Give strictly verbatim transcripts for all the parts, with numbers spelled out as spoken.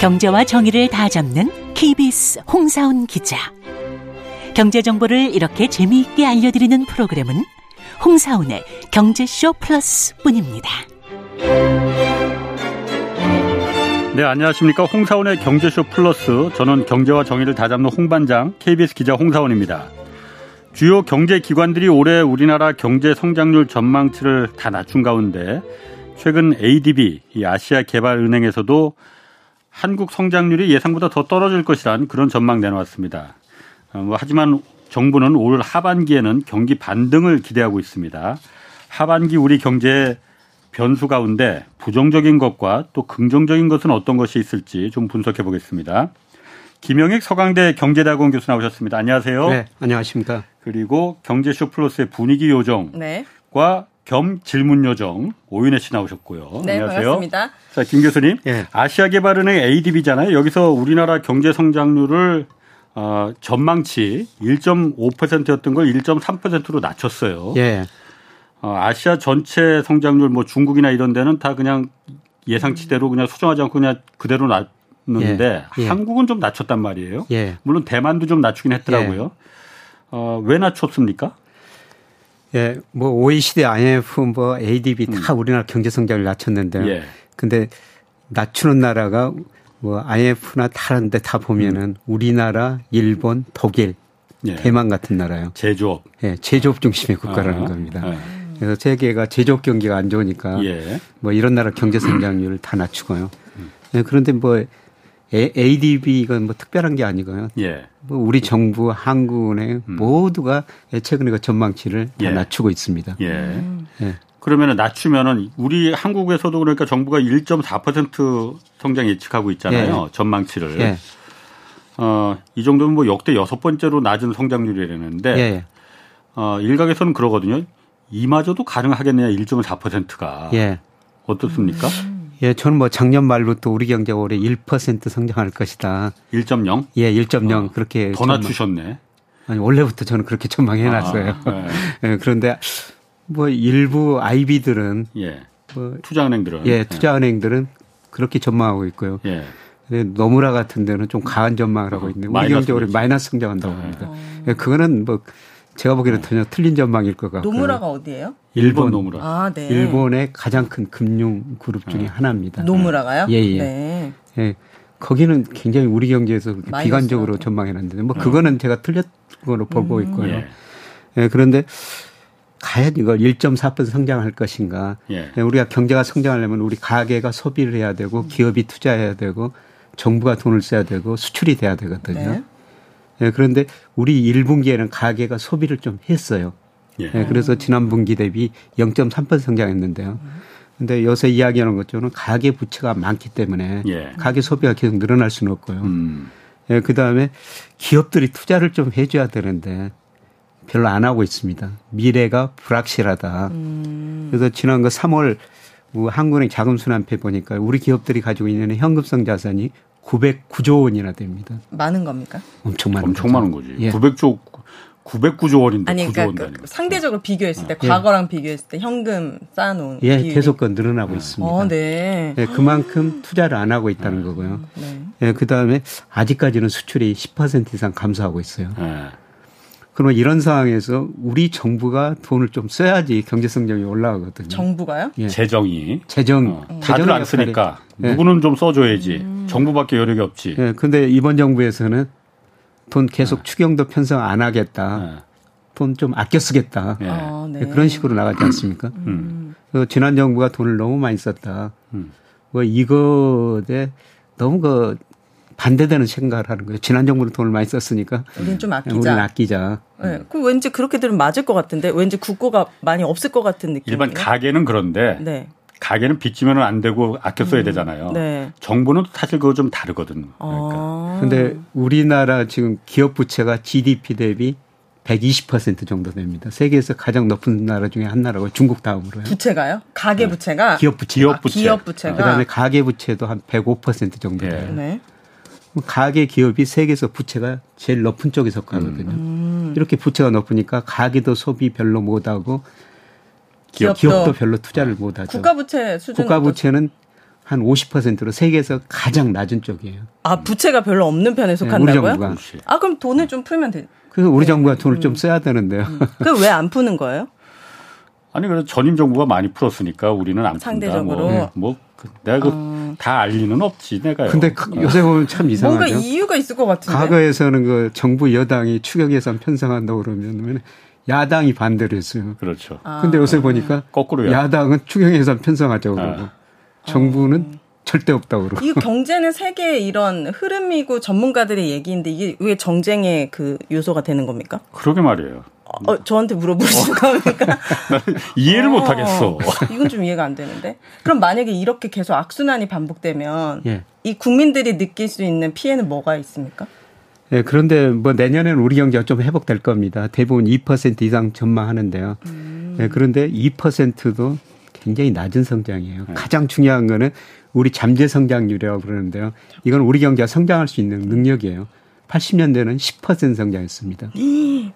경제와 정의를 다 잡는 케이비에스 홍사훈 기자. 경제 정보를 이렇게 재미있게 알려드리는 프로그램은 홍사훈의 경제쇼 플러스뿐입니다. 네, 안녕하십니까. 홍사훈의 경제쇼 플러스, 저는 경제와 정의를 다 잡는 홍반장 케이비에스 기자 홍사훈입니다. 주요 경제기관들이 올해 우리나라 경제 성장률 전망치를 다 낮춘 가운데 최근 에이디비, 이 아시아개발은행에서도 한국 성장률이 예상보다 더 떨어질 것이란 그런 전망 내놓았습니다. 어, 하지만 정부는 올 하반기에는 경기 반등을 기대하고 있습니다. 하반기 우리 경제의 변수 가운데 부정적인 것과 또 긍정적인 것은 어떤 것이 있을지 좀 분석해 보겠습니다. 김영익 서강대 경제대학원 교수 나오셨습니다. 안녕하세요. 네, 안녕하십니까. 그리고 경제쇼 플러스의 분위기 요정과 네. 겸 질문 요정 오윤혜 씨 나오셨고요. 네, 안녕하세요. 반갑습니다. 자, 김 교수님, 네. 아시아개발은행 에이디비잖아요. 여기서 우리나라 경제 성장률을 어, 전망치 일 점 오 퍼센트였던 걸 일 점 삼 퍼센트로 낮췄어요. 예. 어, 아시아 전체 성장률 뭐 중국이나 이런 데는 다 그냥 예상치대로 그냥 수정하지 않고 그냥 그대로 낮는데 예. 예. 한국은 좀 낮췄단 말이에요. 예. 물론 대만도 좀 낮추긴 했더라고요. 예. 어, 왜 낮췄습니까? 예, 뭐 오이시디, 아이엠에프, 뭐 에이디비 다 음. 우리나라 경제 성장률 낮췄는데요. 예. 근데 낮추는 나라가 뭐 아이엠에프나 다른 데 다 보면은 우리나라, 일본, 독일, 예. 대만 같은 나라요. 제조업. 예, 제조업 중심의 국가라는 아, 겁니다. 아. 그래서 세계가 제조업 경기가 안 좋으니까 예. 뭐 이런 나라 경제 성장률을 다 낮추고요. 음. 예, 그런데 뭐 에이디비 이건 뭐 특별한 게 아니고요. 예. 뭐 우리 정부, 한국은행 음. 모두가 최근에 그 전망치를 예. 다 낮추고 있습니다. 예. 음. 예. 그러면은 낮추면은 우리 한국에서도 그러니까 정부가 일 점 사 퍼센트 성장 예측하고 있잖아요. 예. 전망치를. 예. 어, 이 정도면 뭐 역대 여섯 번째로 낮은 성장률이라는데 예. 어, 일각에서는 그러거든요. 이마저도 가능하겠느냐 일 점 사 퍼센트가. 예. 어떻습니까? 예, 저는 뭐 작년 말로 또 우리 경제가 올해 일 퍼센트 성장할 것이다. 일 점 영? 예, 일 점 영 어, 그렇게 더 전망. 낮추셨네. 아니, 원래부터 저는 그렇게 전망해 놨어요. 아, 예. 예, 그런데 뭐 일부 아이비들은 예. 뭐 투자은행들은 예, 투자은행들은 예. 그렇게 전망하고 있고요. 예. 근데 노무라 같은 데는 좀 가한 전망을 하고 있는데 우리 경제 올해 마이너스 성장한다고 아, 합니다. 예. 그거는 뭐 제가 보기에는 전혀 틀린 전망일 것 같고요. 노무라가 어디예요? 일본, 일본 노무라. 아, 네. 일본의 가장 큰 금융 그룹 중에 아. 하나입니다. 노무라가요? 예, 예. 네. 예. 거기는 굉장히 우리 경제에서 비관적으로 하죠. 전망해놨는데 뭐 그거는 음. 제가 틀렸던 걸로 보고 있고요. 예. 예. 그런데 과연 이걸 일 점 사 퍼센트 성장할 것인가. 예. 우리가 경제가 성장하려면 우리 가계가 소비를 해야 되고 기업이 투자해야 되고 정부가 돈을 써야 되고 수출이 돼야 되거든요. 네. 예. 그런데 우리 일 분기에는 가계가 소비를 좀 했어요. 예. 예. 그래서 지난 분기 대비 영 점 삼 퍼센트 성장했는데요. 그런데 요새 이야기하는 것처럼 가계 부채가 많기 때문에 예. 가계 소비가 계속 늘어날 수는 없고요. 음. 예. 그다음에 기업들이 투자를 좀 해 줘야 되는데 별로 안 하고 있습니다. 미래가 불확실하다. 음. 그래서 지난 그 삼월 한국은행 자금순환표 보니까 우리 기업들이 가지고 있는 현금성 자산이 구백구조 원이나 됩니다. 많은 겁니까? 엄청 많은 엄청 거죠. 많은 거지. 예. 구백조, 구백구조 원인데 아니, 그러니까 구조 원이니까. 상대적으로 비교했을 때 아. 과거랑 예. 비교했을 때 현금 쌓아놓은 예, 비율이. 계속 늘어나고 아. 있습니다. 어, 네. 네, 그만큼 투자를 안 하고 있다는 아. 거고요. 네. 네, 그다음에 아직까지는 수출이 십 퍼센트 이상 감소하고 있어요. 아. 그러면 이런 상황에서 우리 정부가 돈을 좀 써야지 경제 성장이 올라가거든요. 정부가요? 예. 재정이. 재정. 어, 다들 안 쓰니까. 예. 누구는 좀 써줘야지. 음. 정부밖에 여력이 없지. 그런데 예, 이번 정부에서는 돈 계속 예. 추경도 편성 안 하겠다. 예. 돈 좀 아껴 쓰겠다. 예. 아, 네. 그런 식으로 나가지 않습니까? 음. 그 지난 정부가 돈을 너무 많이 썼다. 음. 뭐 이거에 너무 그. 반대되는 생각을 하는 거예요. 지난 정부는 돈을 많이 썼으니까 우리는 좀 아끼자. 우리는 아끼자. 네. 그럼 왠지 그렇게 들으면 맞을 것 같은데 왠지 국고가 많이 없을 것 같은 느낌. 일반 가계는 그런데 네. 가계는 빚지면 안 되고 아껴 써야 되잖아요. 음. 네. 정부는 사실 그거 좀 다르거든요. 그러니까. 그런데 아. 우리나라 지금 기업 부채가 지디피 대비 백이십 퍼센트 정도 됩니다. 세계에서 가장 높은 나라 중에 한 나라고 중국 다음으로요. 부채가요? 가계 네. 부채가? 기업 부채. 기업 부채. 아, 기업 부채가. 그다음에 가계 부채도 한 백오 퍼센트 정도 돼요. 네. 네. 가계 기업이 세계에서 부채가 제일 높은 쪽에 속하거든요. 음. 이렇게 부채가 높으니까 가계도 소비 별로 못하고 기업도, 기업도 별로 투자를 못하죠. 국가부채 수준 국가부채는 한 오십 퍼센트로 세계에서 가장 낮은 쪽이에요. 아, 부채가 별로 없는 편에 속한다고요? 네, 우리 정부가. 아, 그럼 돈을 좀 풀면 돼. 그래서 우리 네. 정부가 돈을 음. 좀 써야 되는데요. 음. 그럼 왜 안 푸는 거예요? 아니, 그래서 전임 정부가 많이 풀었으니까 우리는 안 푼다. 상대적으로. 뭐, 뭐 내가 그 어. 다 알 리는 없지, 내가요. 근데 그 요새 보면 참 이상하죠. 뭔가 이유가 있을 것 같은데. 과거에서는 그 정부 여당이 추경 예산 편성한다고 그러면 야당이 반대를 했어요. 그렇죠. 근데 아. 요새 보니까 거꾸로요. 야당은 추경 예산 편성하자고 그러고. 아. 정부는 어. 절대 없다고 그러고. 이 경제는 세계의 이런 흐름이고 전문가들의 얘기인데 이게 왜 정쟁의 그 요소가 되는 겁니까? 그러게 말이에요. 어, 어, 저한테 물어보시는 어. 겁니까? 이해를 어. 못하겠어. 이건 좀 이해가 안 되는데. 그럼 만약에 이렇게 계속 악순환이 반복되면 예. 이 국민들이 느낄 수 있는 피해는 뭐가 있습니까? 예, 그런데 뭐 내년에는 우리 경제가 좀 회복될 겁니다. 대부분 이 퍼센트 이상 전망하는데요. 음. 예, 그런데 이 퍼센트도 굉장히 낮은 성장이에요. 네. 가장 중요한 거는 우리 잠재 성장률이라고 그러는데요. 이건 우리 경제가 성장할 수 있는 능력이에요. 팔십 년대는 십 퍼센트 성장했습니다.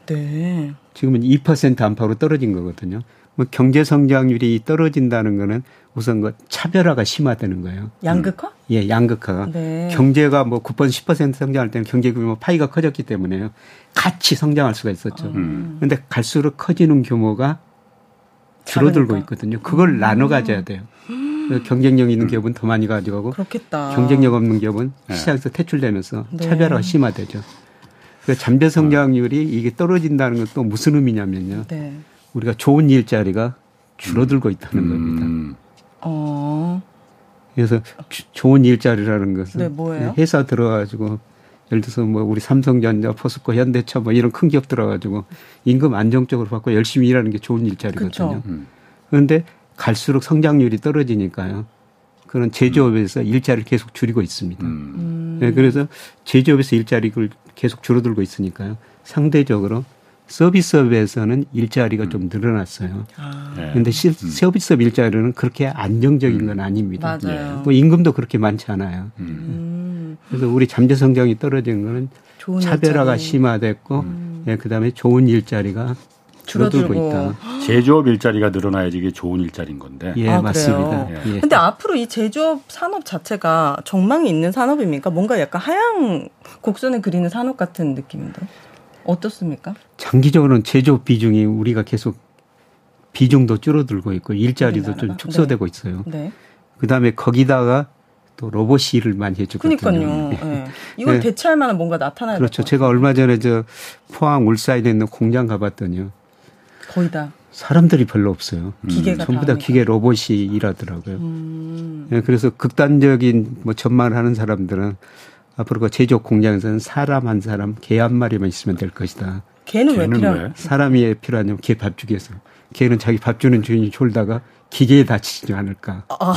네. 지금은 이 퍼센트 안팎으로 떨어진 거거든요. 뭐 경제 성장률이 떨어진다는 거는 우선 그 차별화가 심화되는 거예요. 양극화? 음. 예, 양극화가. 네. 경제가 뭐 구 퍼센트, 십 퍼센트 성장할 때는 경제 규모 파이가 커졌기 때문에요. 같이 성장할 수가 있었죠. 음. 그런데 갈수록 커지는 규모가 줄어들고 있거든요. 그걸 음. 나눠 가져야 돼요. 음. 경쟁력 있는 기업은 더 많이 가져가고 그렇겠다. 경쟁력 없는 기업은 네. 시장에서 퇴출되면서 네. 차별화가 심화되죠. 그러니까 잠재 성장률이 이게 떨어진다는 건 또 무슨 의미냐면요. 네. 우리가 좋은 일자리가 줄어들고 있다는 음. 겁니다. 어. 그래서 주, 좋은 일자리라는 것은 네, 뭐예요? 회사 들어가지고 예를 들어서 뭐 우리 삼성전자, 포스코, 현대차 뭐 이런 큰 기업 들어가지고 임금 안정적으로 받고 열심히 일하는 게 좋은 일자리거든요. 음. 그런데 갈수록 성장률이 떨어지니까요. 그런 제조업에서 음. 일자리를 계속 줄이고 있습니다. 음. 네, 그래서 제조업에서 일자리가 계속 줄어들고 있으니까요. 상대적으로 서비스업에서는 일자리가 음. 좀 늘어났어요. 아. 그런데 시, 서비스업 일자리는 그렇게 안정적인 건 아닙니다. 맞아요. 뭐 임금도 그렇게 많지 않아요. 음. 그래서 우리 잠재 성장이 떨어진 거는 차별화가 일자리. 심화됐고 음. 예, 그다음에 좋은 일자리가 줄어들고, 줄어들고 있다. 제조업 일자리가 늘어나야지 이게 좋은 일자리인 건데. 예, 아, 맞습니다. 그런데 예. 앞으로 이 제조업 산업 자체가 전망이 있는 산업입니까? 뭔가 약간 하향 곡선을 그리는 산업 같은 느낌인데. 어떻습니까? 장기적으로는 제조업 비중이 우리가 계속 비중도 줄어들고 있고 일자리도 좀 축소되고 네. 있어요. 네. 그다음에 거기다가 또 로봇이 일을 많이 해주거든요. 그러니까요. 네. 이걸 네. 대체할 만한 뭔가 나타나야 돼요. 그렇죠. 제가 얼마 전에 저 포항 울산에 있는 공장 가봤더니요. 거의 다. 사람들이 별로 없어요. 기계가 음. 전부 다 기계 로봇이 일하더라고요. 음. 네. 그래서 극단적인 뭐 전망을 하는 사람들은 앞으로 그 제조업 공장에서는 사람 한 사람, 개 한 마리만 있으면 될 것이다. 개는, 개는 왜 필요해요? 사람이 왜 필요하냐면 개 밥 주기 위해서. 개는 자기 밥 주는 주인이 졸다가 기계에 다치지 않을까. 아.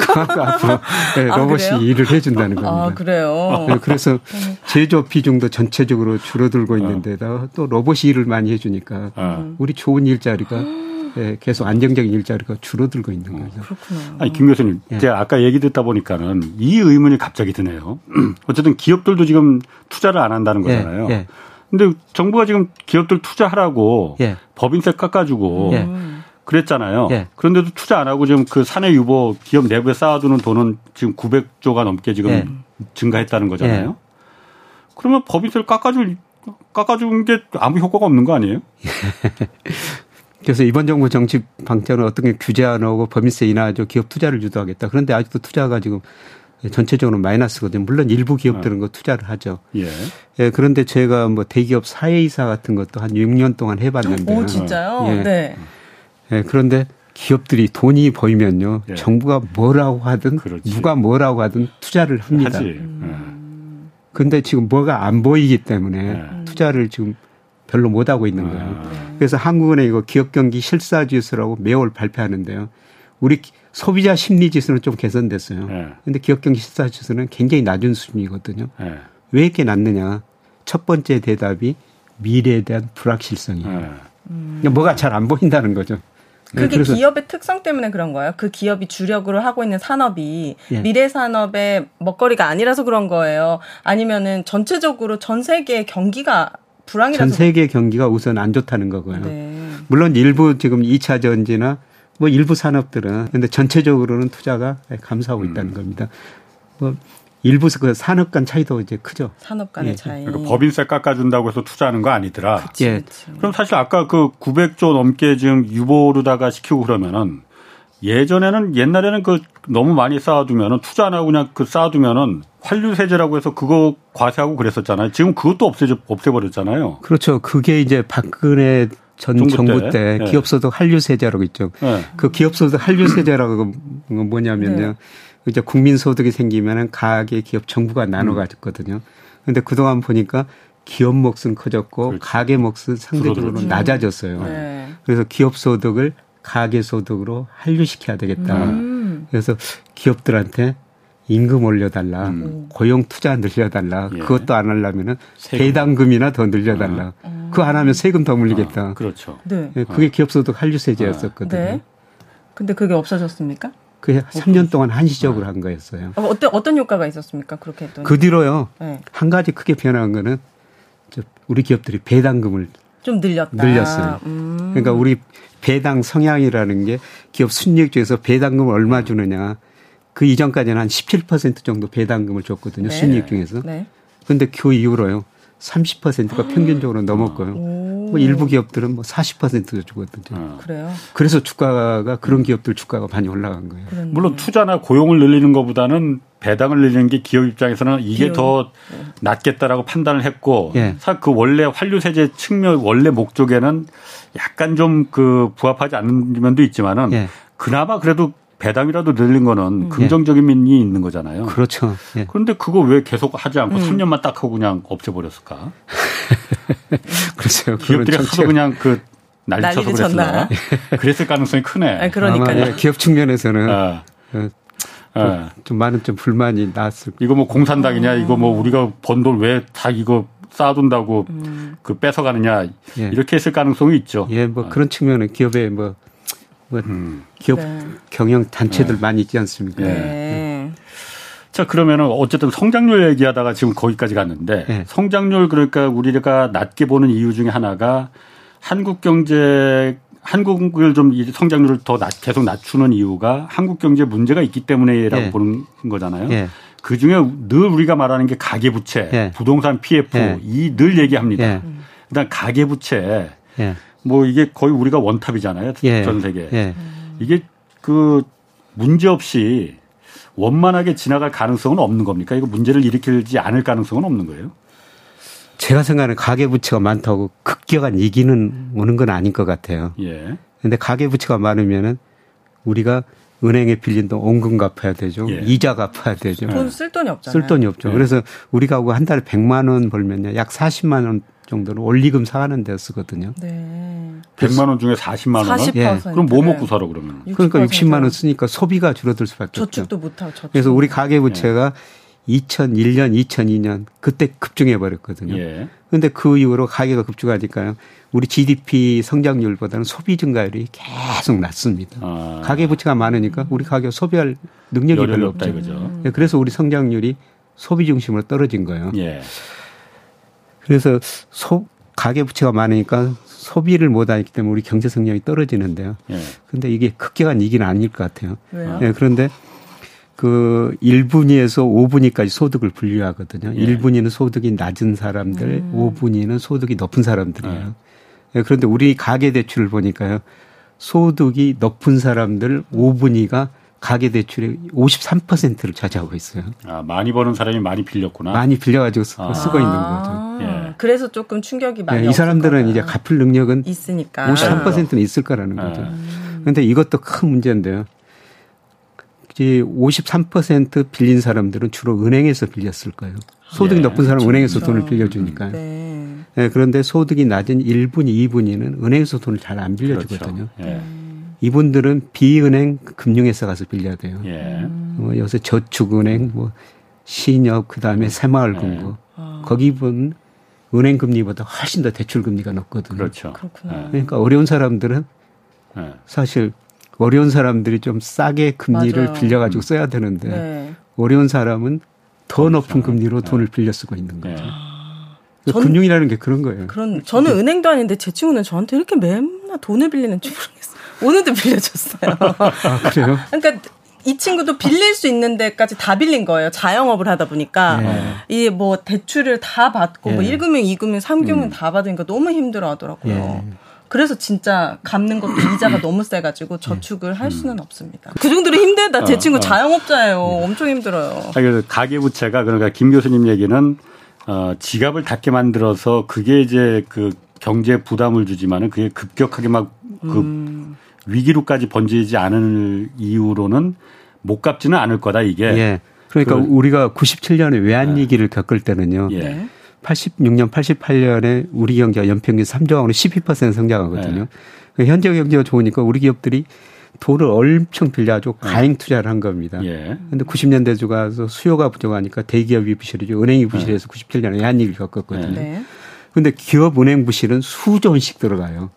그만큼 앞으로 네, 아, 로봇이 그래요? 일을 해준다는 겁니다. 아, 그래요? 네, 그래서 제조업 비중도 전체적으로 줄어들고 있는데다가 또 로봇이 일을 많이 해주니까 아. 우리 좋은 일자리가 네, 계속 안정적인 일자리가 줄어들고 있는 거죠. 어, 그렇구나. 아니, 김 교수님, 네. 제가 아까 얘기 듣다 보니까는 이 의문이 갑자기 드네요. 어쨌든 기업들도 지금 투자를 안 한다는 거잖아요. 네, 네. 근데 정부가 지금 기업들 투자하라고 예. 법인세 깎아주고 예. 그랬잖아요. 예. 그런데도 투자 안 하고 지금 그 사내 유보 기업 내부에 쌓아두는 돈은 지금 구백조가 넘게 지금 예. 증가했다는 거잖아요. 예. 그러면 법인세를 깎아줄, 깎아준 게 아무 효과가 없는 거 아니에요? 그래서 이번 정부 정치 방침은 어떻게 규제 안 하고 법인세 인하하죠. 기업 투자를 유도하겠다. 그런데 아직도 투자가 지금 전체적으로 마이너스거든요. 물론 일부 기업들은 아. 그 투자를 하죠. 예. 예. 그런데 제가 뭐 대기업 사회이사 같은 것도 한 육 년 동안 해봤는데. 오, 진짜요? 예. 네. 예. 그런데 기업들이 돈이 보이면요. 예. 정부가 뭐라고 하든 그렇지. 누가 뭐라고 하든 투자를 합니다. 하지. 음. 근데 지금 뭐가 안 보이기 때문에 예. 투자를 지금 별로 못 하고 있는 거예요. 아. 그래서 한국은행 이거 기업 경기 실사 지수라고 매월 발표하는데요. 우리 소비자 심리 지수는 좀 개선됐어요. 그런데 네. 기업 경기 실사 지수는 굉장히 낮은 수준이거든요. 네. 왜 이렇게 낮느냐? 첫 번째 대답이 미래에 대한 불확실성이에요. 네. 그러니까 뭐가 잘 안 보인다는 거죠. 그게 네, 기업의 특성 때문에 그런 거예요? 그 기업이 주력으로 하고 있는 산업이 예. 미래 산업의 먹거리가 아니라서 그런 거예요? 아니면은 전체적으로 전 세계 경기가 불황이라서? 전 세계 경기가 우선 안 좋다는 거고요. 네. 물론 일부 지금 이 차 전지나 뭐 일부 산업들은. 그런데 전체적으로는 투자가 감소하고 음. 있다는 겁니다. 뭐 일부 그 산업 간 차이도 이제 크죠. 산업 간의 예. 차이. 그러니까 법인세 깎아준다고 해서 투자하는 거 아니더라. 그치, 예. 그치. 그럼 사실 아까 그 구백 조 넘게 지금 유보로다가 시키고 그러면은 예전에는 옛날에는 그 너무 많이 쌓아두면은 투자 안 하고 그냥 그 쌓아두면은 환류세제라고 해서 그거 과세하고 그랬었잖아요. 지금 그것도 없애 없애버렸잖아요. 그렇죠. 그게 이제 박근혜 전 정부, 정부 때, 때 기업소득 환류세제라고 있죠. 네. 그 기업소득 환류세제라고 뭐냐면요. 네. 이제 국민소득이 생기면은 가계 기업 정부가 나눠 가졌거든요. 그런데 음. 그동안 보니까 기업 몫은 커졌고 그렇지. 가계 몫은 상대적으로 그렇지. 낮아졌어요. 네. 그래서 기업소득을 가계소득으로 한류시켜야 되겠다. 음. 그래서 기업들한테 임금 올려달라. 음. 고용 투자 늘려달라. 예. 그것도 안 하려면 배당금이나 더 늘려달라. 아. 그거 안 하면 세금 더 물리겠다. 아, 그렇죠. 네. 그게 기업소득 한류세제였었거든요. 네. 근데 그게 없어졌습니까? 그게 삼 년 동안 한시적으로 아. 한 거였어요. 어, 어떤, 어떤 효과가 있었습니까? 그렇게 했더니. 그 뒤로요. 네. 한 가지 크게 변한 거는 우리 기업들이 배당금을 좀 늘렸다. 늘렸어요. 음. 그러니까 우리 배당 성향이라는 게 기업 순이익 중에서 배당금을 얼마 주느냐. 그 이전까지는 한 십칠 퍼센트 정도 배당금을 줬거든요. 네. 순이익 중에서. 그런데 네. 그 이후로요. 삼십 퍼센트가 평균적으로 넘었고요. 뭐 일부 기업들은 뭐 사십 퍼센트 주거든요. 그래요? 아. 그래서 주가가 그런 기업들 주가가 많이 올라간 거예요. 그렇네. 물론 투자나 고용을 늘리는 것보다는 배당을 늘리는 게 기업 입장에서는 이게 기업. 더 낫겠다라고 판단을 했고 예. 사실 그 원래 환류세제 측면 원래 목적에는 약간 좀 그 부합하지 않는 면도 있지만은 예. 그나마 그래도 배당이라도 늘린 거는 음. 긍정적인 면이 있는 거잖아요. 그렇죠. 예. 그런데 그거 왜 계속 하지 않고 음. 삼 년만 딱 하고 그냥 없애버렸을까? 그렇죠. 기업들이 하도 그냥 그 난리쳐서 그랬나? 그랬을 가능성이 크네. 아니, 그러니까요. 아마 기업 측면에서는 아. 그 좀, 아. 좀 많은 좀 불만이 났을. 이거 뭐 공산당이냐? 음. 이거 뭐 우리가 번 돈 왜 다 이거 쌓아둔다고 음. 그 뺏어가느냐? 예. 이렇게 했을 가능성이 있죠. 예, 뭐 아. 그런 측면은 기업의 뭐. 음. 기업 네. 경영 단체들 네. 많이 있지 않습니까? 네. 네. 자, 그러면은 어쨌든 성장률 얘기하다가 지금 거기까지 갔는데 네. 성장률 그러니까 우리가 낮게 보는 이유 중에 하나가 한국 경제, 한국을 좀 성장률을 더 낮, 계속 낮추는 이유가 한국 경제에 문제가 있기 때문에라고 네. 보는 거잖아요. 네. 그 중에 늘 우리가 말하는 게 가계부채, 네. 부동산 피에프 네. 이 늘 얘기합니다. 네. 일단 가계부채. 네. 뭐 이게 거의 우리가 원탑이잖아요. 예. 전 세계. 예. 이게 그 문제없이 원만하게 지나갈 가능성은 없는 겁니까? 이거 문제를 일으키지 않을 가능성은 없는 거예요? 제가 생각하는 가계부채가 많다고 급격한 위기는 오는 건 아닌 것 같아요. 그런데 예. 가계부채가 많으면은 우리가 은행에 빌린 돈 원금 갚아야 되죠. 예. 이자 갚아야 되죠. 돈 쓸 돈이 없잖아요. 쓸 돈이 없죠. 예. 그래서 우리가 한 달에 백만 원 벌면 약 사십만 원 정도는 원리금 사가는 데 쓰거든요. 네. 백만 원 중에 사십만 원? 사십 퍼센트. 예. 그럼 뭐 먹고 살아 그러면? 육십 퍼센트. 그러니까 육십만 원 쓰니까 소비가 줄어들 수밖에 없죠. 저축도 못하고 저축. 그래서 우리 가계부채가 예. 이천일 년, 이천이 년 그때 급증해버렸거든요. 예. 그런데 그 이후로 가계가 급증하니까요. 우리 지디피 성장률보다는 소비 증가율이 계속 낮습니다. 아. 가계부채가 많으니까 우리 가계가 소비할 능력이 별로 없다 이거죠. 그래서 우리 성장률이 소비 중심으로 떨어진 거예요. 예. 그래서 소, 가계부채가 많으니까 소비를 못하기 때문에 우리 경제 성장이 떨어지는데요. 그런데 예. 이게 급격한 위기는 아닐 것 같아요. 왜요? 예, 그런데 그 일 분위에서 오 분위까지 소득을 분류하거든요. 예. 일 분위는 소득이 낮은 사람들, 음. 오 분위는 소득이 높은 사람들이에요. 예. 예, 그런데 우리 가계대출을 보니까요. 소득이 높은 사람들 오 분위가 가계대출의 오십삼 퍼센트를 차지하고 있어요. 아, 많이 버는 사람이 많이 빌렸구나. 많이 빌려가지고 아. 쓰고 있는 거죠. 예. 그래서 조금 충격이 많이 네, 이 사람들은 이제 갚을 능력은 있으니까. 오십삼 퍼센트는 있을 거라는 아. 거죠. 그런데 이것도 큰 문제인데요. 오십삼 퍼센트 빌린 사람들은 주로 은행에서 빌렸을 거예요. 소득이 예. 높은 사람은 은행에서 그렇죠. 돈을 빌려주니까요. 네. 네, 그런데 소득이 낮은 일 분위, 이 분위는 은행에서 돈을 잘 안 빌려주거든요. 그렇죠. 예. 이분들은 비은행 금융회사 가서 빌려야 돼요. 예. 어, 요새 저축은행, 뭐 신협, 그다음에 새마을금고. 예. 아. 거기 분 은행 금리보다 훨씬 더 대출 금리가 높거든요. 그렇죠. 그렇구나. 예. 그러니까 어려운 사람들은 예. 사실 어려운 사람들이 좀 싸게 금리를 맞아요. 빌려가지고 음. 써야 되는데 네. 어려운 사람은 더 높은 금리로 네. 돈을 빌려 쓰고 있는 거죠. 네. 전, 금융이라는 게 그런 거예요. 그런 저는 은행도 아닌데 제 친구는 저한테 이렇게 맨날 돈을 빌리는지 모르겠어요. 오늘도 빌려줬어요. 아, 그래요? 그러니까 이 친구도 빌릴 수 있는 데까지 다 빌린 거예요. 자영업을 하다 보니까. 예. 이 뭐 대출을 다 받고 예. 뭐 일 금융, 이 금융, 삼 금융 음. 다 받으니까 너무 힘들어 하더라고요. 예. 그래서 진짜 갚는 것도 이자가 너무 세가지고 저축을 음. 할 수는 없습니다. 그 정도로 힘들다. 제 어, 친구 어. 자영업자예요. 엄청 힘들어요. 그래서 가계부채가, 그러니까 김 교수님 얘기는 어, 지갑을 닫게 만들어서 그게 이제 그 경제에 부담을 주지만은 그게 급격하게 막 그 음. 위기로까지 번지지 않을 이유로는 못 갚지는 않을 거다 이게. 예. 그러니까 그, 우리가 구십칠 년에 외환위기를 예. 겪을 때는요. 예. 팔십육 년, 팔십팔 년에 우리 경제가 연평균 삼 조항으로 십이 퍼센트 성장하거든요. 예. 현재 경제가 좋으니까 우리 기업들이 돈을 엄청 빌려가지고 가행 투자를 한 겁니다. 그런데 예. 구십 년대 주가서 수요가 부족하니까 대기업이 부실이죠. 은행이 부실해서 예. 구십칠 년에 외환위기를 겪었거든요. 예. 그런데 기업 은행 부실은 수조 원씩 들어가요.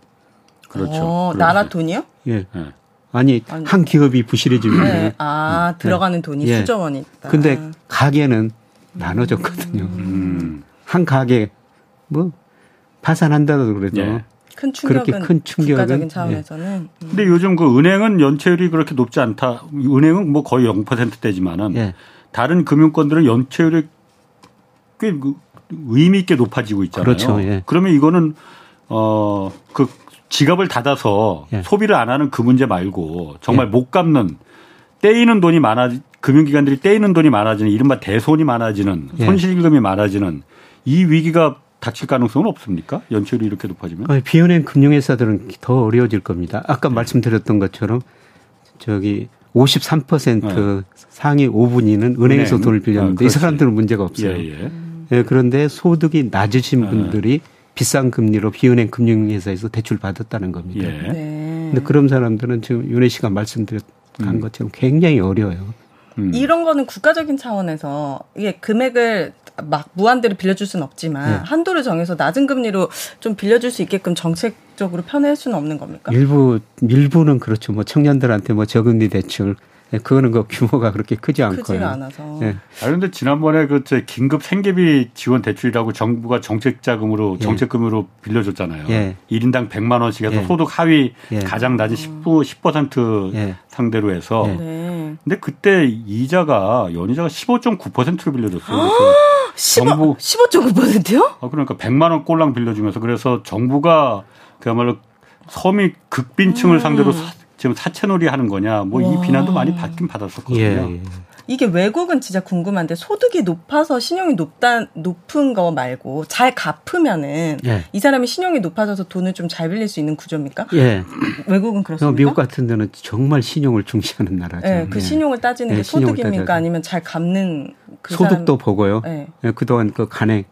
그렇죠. 어, 나라 돈이요? 예. 예. 아니, 아니, 한 기업이 부실해지면. 네. 아, 네. 들어가는 돈이 예. 수조 원이 있다. 근데 가게는 나눠졌거든요. 음. 한 가게, 뭐, 파산한다도 그러죠. 예. 큰 충격은. 그렇게 큰 충격은. 국가적인 차원에서는. 예. 근데 요즘 그 은행은 연체율이 그렇게 높지 않다. 은행은 뭐 거의 영 퍼센트대지만은. 예. 다른 금융권들은 연체율이 꽤 의미 있게 높아지고 있잖아요. 그렇죠. 예. 그러면 이거는, 어, 그, 지갑을 닫아서 예. 소비를 안 하는 그 문제 말고 정말 예. 못 갚는 떼이는 돈이 많아 금융기관들이 떼이는 돈이 많아지는 이른바 대손이 많아지는 예. 손실금이 많아지는 이 위기가 닥칠 가능성은 없습니까? 연체율이 이렇게 높아지면? 아니, 비은행 금융회사들은 더 어려워질 겁니다. 아까 네. 말씀드렸던 것처럼 저기 오십삼 퍼센트 네. 상위 오 분위는 은행에서 은행. 돈을 빌렸는데 아, 이 사람들은 문제가 없어요. 예, 예. 예, 그런데 소득이 낮으신 네. 분들이 비싼 금리로 비은행 금융회사에서 대출 받았다는 겁니다. 예. 네. 근데 그런 사람들은 지금 윤혜 씨가 말씀드렸던 음. 것처럼 굉장히 어려워요. 음. 이런 거는 국가적인 차원에서 이게 금액을 막 무한대로 빌려줄 수는 없지만 예. 한도를 정해서 낮은 금리로 좀 빌려줄 수 있게끔 정책적으로 편의할 수는 없는 겁니까? 일부 일부는 그렇죠. 뭐 청년들한테 뭐 저금리 대출 그거는 그 규모가 그렇게 크지 않고요. 크지가 않아서. 예. 아, 그런데 지난번에 그 긴급 생계비 지원 대출이라고 정부가 정책 자금으로 정책금으로 예. 빌려줬잖아요. 예. 일 인당 백만 원씩 해서 예. 소득 하위 예. 가장 낮은 십 퍼센트 예. 상대로 해서. 예. 네. 근데 그때 이자가 연이자가 십오 점 구 퍼센트로 빌려줬어요. 그래서 정부 십오 점 구 퍼센트요? 아, 그러니까 백만 원 꼴랑 빌려주면서 그래서 정부가 그야말로 서민 극빈층을 음. 상대로 사, 지금 사채놀이 하는 거냐 뭐 이 비난도 많이 받긴 받았었거든요. 예. 이게 외국은 진짜 궁금한데 소득이 높아서 신용이 높다, 높은 거 말고 잘 갚으면은 예. 이 사람이 신용이 높아져서 돈을 좀 잘 빌릴 수 있는 구조입니까? 예. 외국은 그렇습니까? 미국 같은 데는 정말 신용을 중시하는 나라죠. 예. 그 예. 신용을 따지는 게 예. 소득입니까? 따져야죠. 아니면 잘 갚는 그 소득도 사람... 보고요. 예. 예. 그동안 그 간행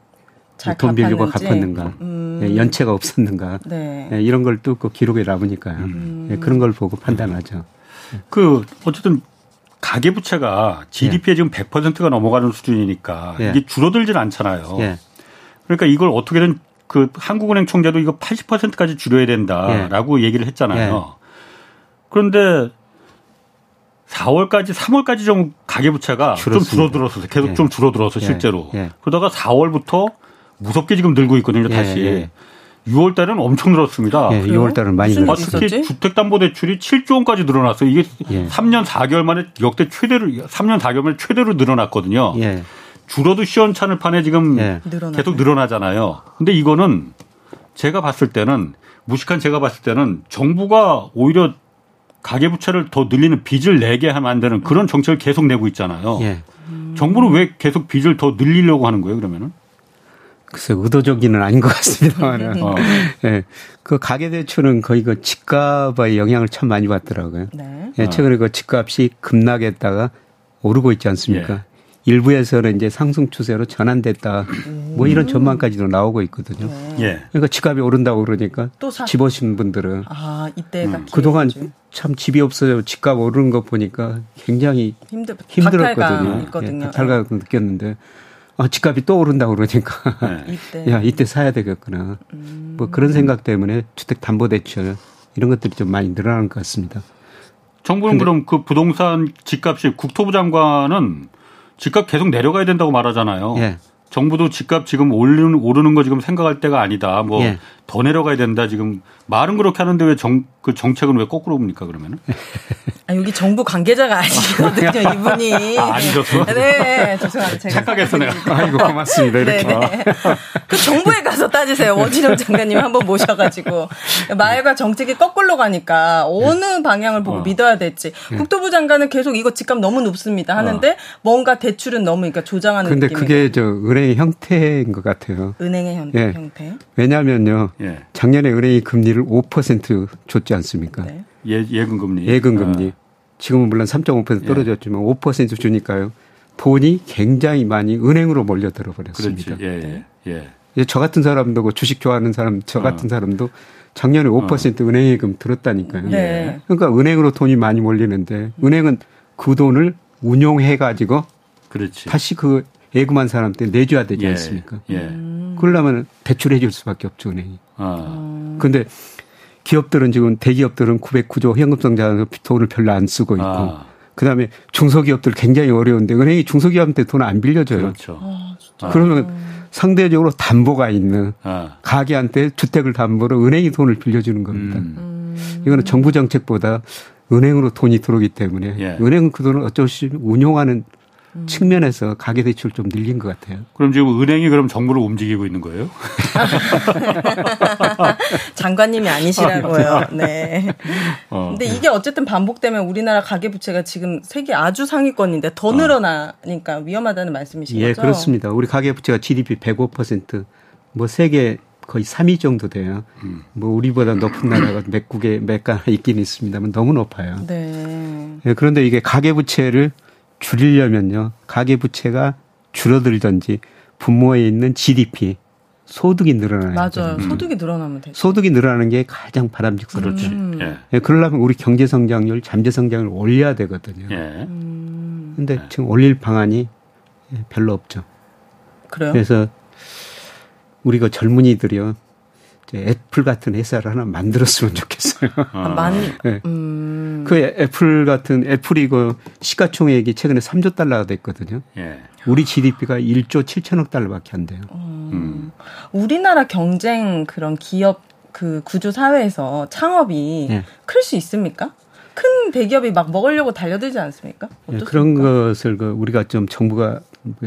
돈 빌리고 갚았는가, 음. 예, 연체가 없었는가, 네. 예, 이런 걸 또 그 기록에 남으니까요. 음. 예, 그런 걸 보고 판단하죠. 그 어쨌든 가계부채가 지디피의 예. 지금 백 퍼센트가 넘어가는 수준이니까 예. 이게 줄어들질 않잖아요. 예. 그러니까 이걸 어떻게든 그 한국은행 총재도 이거 팔십 퍼센트까지 줄여야 된다라고 예. 얘기를 했잖아요. 예. 그런데 사월까지, 삼월까지 좀 가계부채가 줄었습니다. 좀 줄어들었어요. 계속 예. 좀 줄어들어서 실제로. 예. 예. 그러다가 사월부터 무섭게 지금 늘고 있거든요, 예, 다시. 예. 유월 달은 엄청 늘었습니다. 예, 유월 달은 많이 늘었습니다. 특히 주택담보대출이 칠 조 원까지 늘어났어요. 이게 예. 삼 년 사 개월 만에 역대 최대로, 삼 년 사 개월 만에 최대로 늘어났거든요. 예. 줄어도 시원찮을 판에 지금 예. 계속 늘어나잖아요. 근데 이거는 제가 봤을 때는, 무식한 제가 봤을 때는 정부가 오히려 가계부채를 더 늘리는 빚을 내게 하면 안 되는 그런 정책을 계속 내고 있잖아요. 예. 음. 정부는 왜 계속 빚을 더 늘리려고 하는 거예요, 그러면은? 글쎄, 의도적이는 아닌 것 같습니다만. 어. 네. 그 가계대출은 거의 그 집값의 영향을 참 많이 받더라고요. 네. 네, 최근에 그 집값이 급락했다가 오르고 있지 않습니까? 예. 일부에서는 이제 상승 추세로 전환됐다. 음. 뭐 이런 전망까지도 나오고 있거든요. 네. 그러니까 집값이 오른다고 그러니까 또 사... 집 오신 분들은. 아, 이때가 음. 그동안 참 집이 없어서 집값 오르는 거 보니까 굉장히 힘들, 힘들었거든요. 박탈감 박탈감을 예, 느꼈는데. 아, 집값이 또 오른다고 그러니까. 네. 이때. 야, 이때 사야 되겠구나. 음. 뭐 그런 생각 때문에 주택담보대출 이런 것들이 좀 많이 늘어나는 것 같습니다. 정부는 그럼 그 부동산 집값이 국토부 장관은 집값 계속 내려가야 된다고 말하잖아요. 예. 정부도 집값 지금 오르는, 오르는 거 지금 생각할 때가 아니다. 뭐 예. 더 내려가야 된다. 지금 말은 그렇게 하는데 왜 정, 그 정책은 왜 거꾸로 봅니까 그러면은? 아, 여기 정부 관계자가 아니거든요 이분이. 아, 아니셨어? 네, 죄송합니다. 착각했어 내가. 아이고 고맙습니다 이렇게. 그 정부에 가서 따지세요. 원희룡 장관님 한번 모셔가지고 말과 정책이 거꾸로 가니까 어느 방향을 보고 어. 믿어야 될지. 네. 국토부 장관은 계속 이거 집값 너무 높습니다 하는데 어. 뭔가 대출은 너무 그러니까 조장하는 근데 느낌이. 근데 그게 저 은행의 형태인 것 같아요. 은행의 형, 네. 형태. 왜냐하면요. 예. 작년에 은행이 금리를 오 퍼센트 줬지 않습니까? 네. 예, 예금금리. 예금금리. 아. 지금은 물론 삼 점 오 퍼센트 떨어졌지만 예. 오 퍼센트 주니까요. 돈이 굉장히 많이 은행으로 몰려들어 버렸습니다. 예, 예. 예. 저 같은 사람도 주식 좋아하는 사람, 저 같은 어. 사람도 작년에 오 퍼센트 어. 은행 예금 들었다니까요. 네. 그러니까 은행으로 돈이 많이 몰리는데 은행은 그 돈을 운용해가지고 그렇지. 다시 그 예금한 사람한테 내줘야 되지 예. 않습니까? 예. 그러려면 대출해 줄 수밖에 없죠, 은행이. 아. 그런데 기업들은 지금 대기업들은 구백구 조 현금성 자산으로 돈을 별로 안 쓰고 있고 아. 그다음에 중소기업들 굉장히 어려운데 은행이 중소기업한테 돈 안 빌려줘요. 그렇죠. 아, 그러면 아. 상대적으로 담보가 있는 아. 가게한테 주택을 담보로 은행이 돈을 빌려주는 겁니다. 음. 이거는 정부 정책보다 은행으로 돈이 들어오기 때문에 예. 은행은 그 돈을 어쩔 수 없이 운용하는 음. 측면에서 가계 대출 좀 늘린 것 같아요. 그럼 지금 은행이 그럼 정부를 움직이고 있는 거예요? 장관님이 아니시라고요. 네. 어. 근데 이게 어쨌든 반복되면 우리나라 가계 부채가 지금 세계 아주 상위권인데 더 늘어나니까 위험하다는 말씀이신 거죠? 예, 그렇습니다. 우리 가계 부채가 지디피 백오 퍼센트 뭐 세계 거의 삼 위 정도 돼요. 음. 뭐 우리보다 높은 나라가 몇 국에 몇 가나 있긴 있습니다만 너무 높아요. 네. 예, 그런데 이게 가계 부채를 줄이려면요. 가계부채가 줄어들든지 부모에 있는 지디피, 소득이 늘어나야 맞아요. 음. 소득이 늘어나면 되죠. 소득이 늘어나는 게 가장 바람직스럽죠. 음. 예. 예, 그러려면 우리 경제성장률, 잠재성장률을 올려야 되거든요. 그런데 예. 음. 예. 지금 올릴 방안이 별로 없죠. 그래요? 그래서 우리가 젊은이들이요. 애플 같은 회사를 하나 만들었으면 좋겠어요. 아, 많이. 음. 네. 그 애플 같은 애플이 그 시가총액이 최근에 삼 조 달러가 됐거든요. 예. 우리 지디피가 일 조 칠천억 달러밖에 안 돼요. 음. 음. 우리나라 경쟁 그런 기업 그 구조 사회에서 창업이 예. 클 수 있습니까? 큰 대기업이 막 먹으려고 달려들지 않습니까? 예, 그런 것을 그 우리가 좀 정부가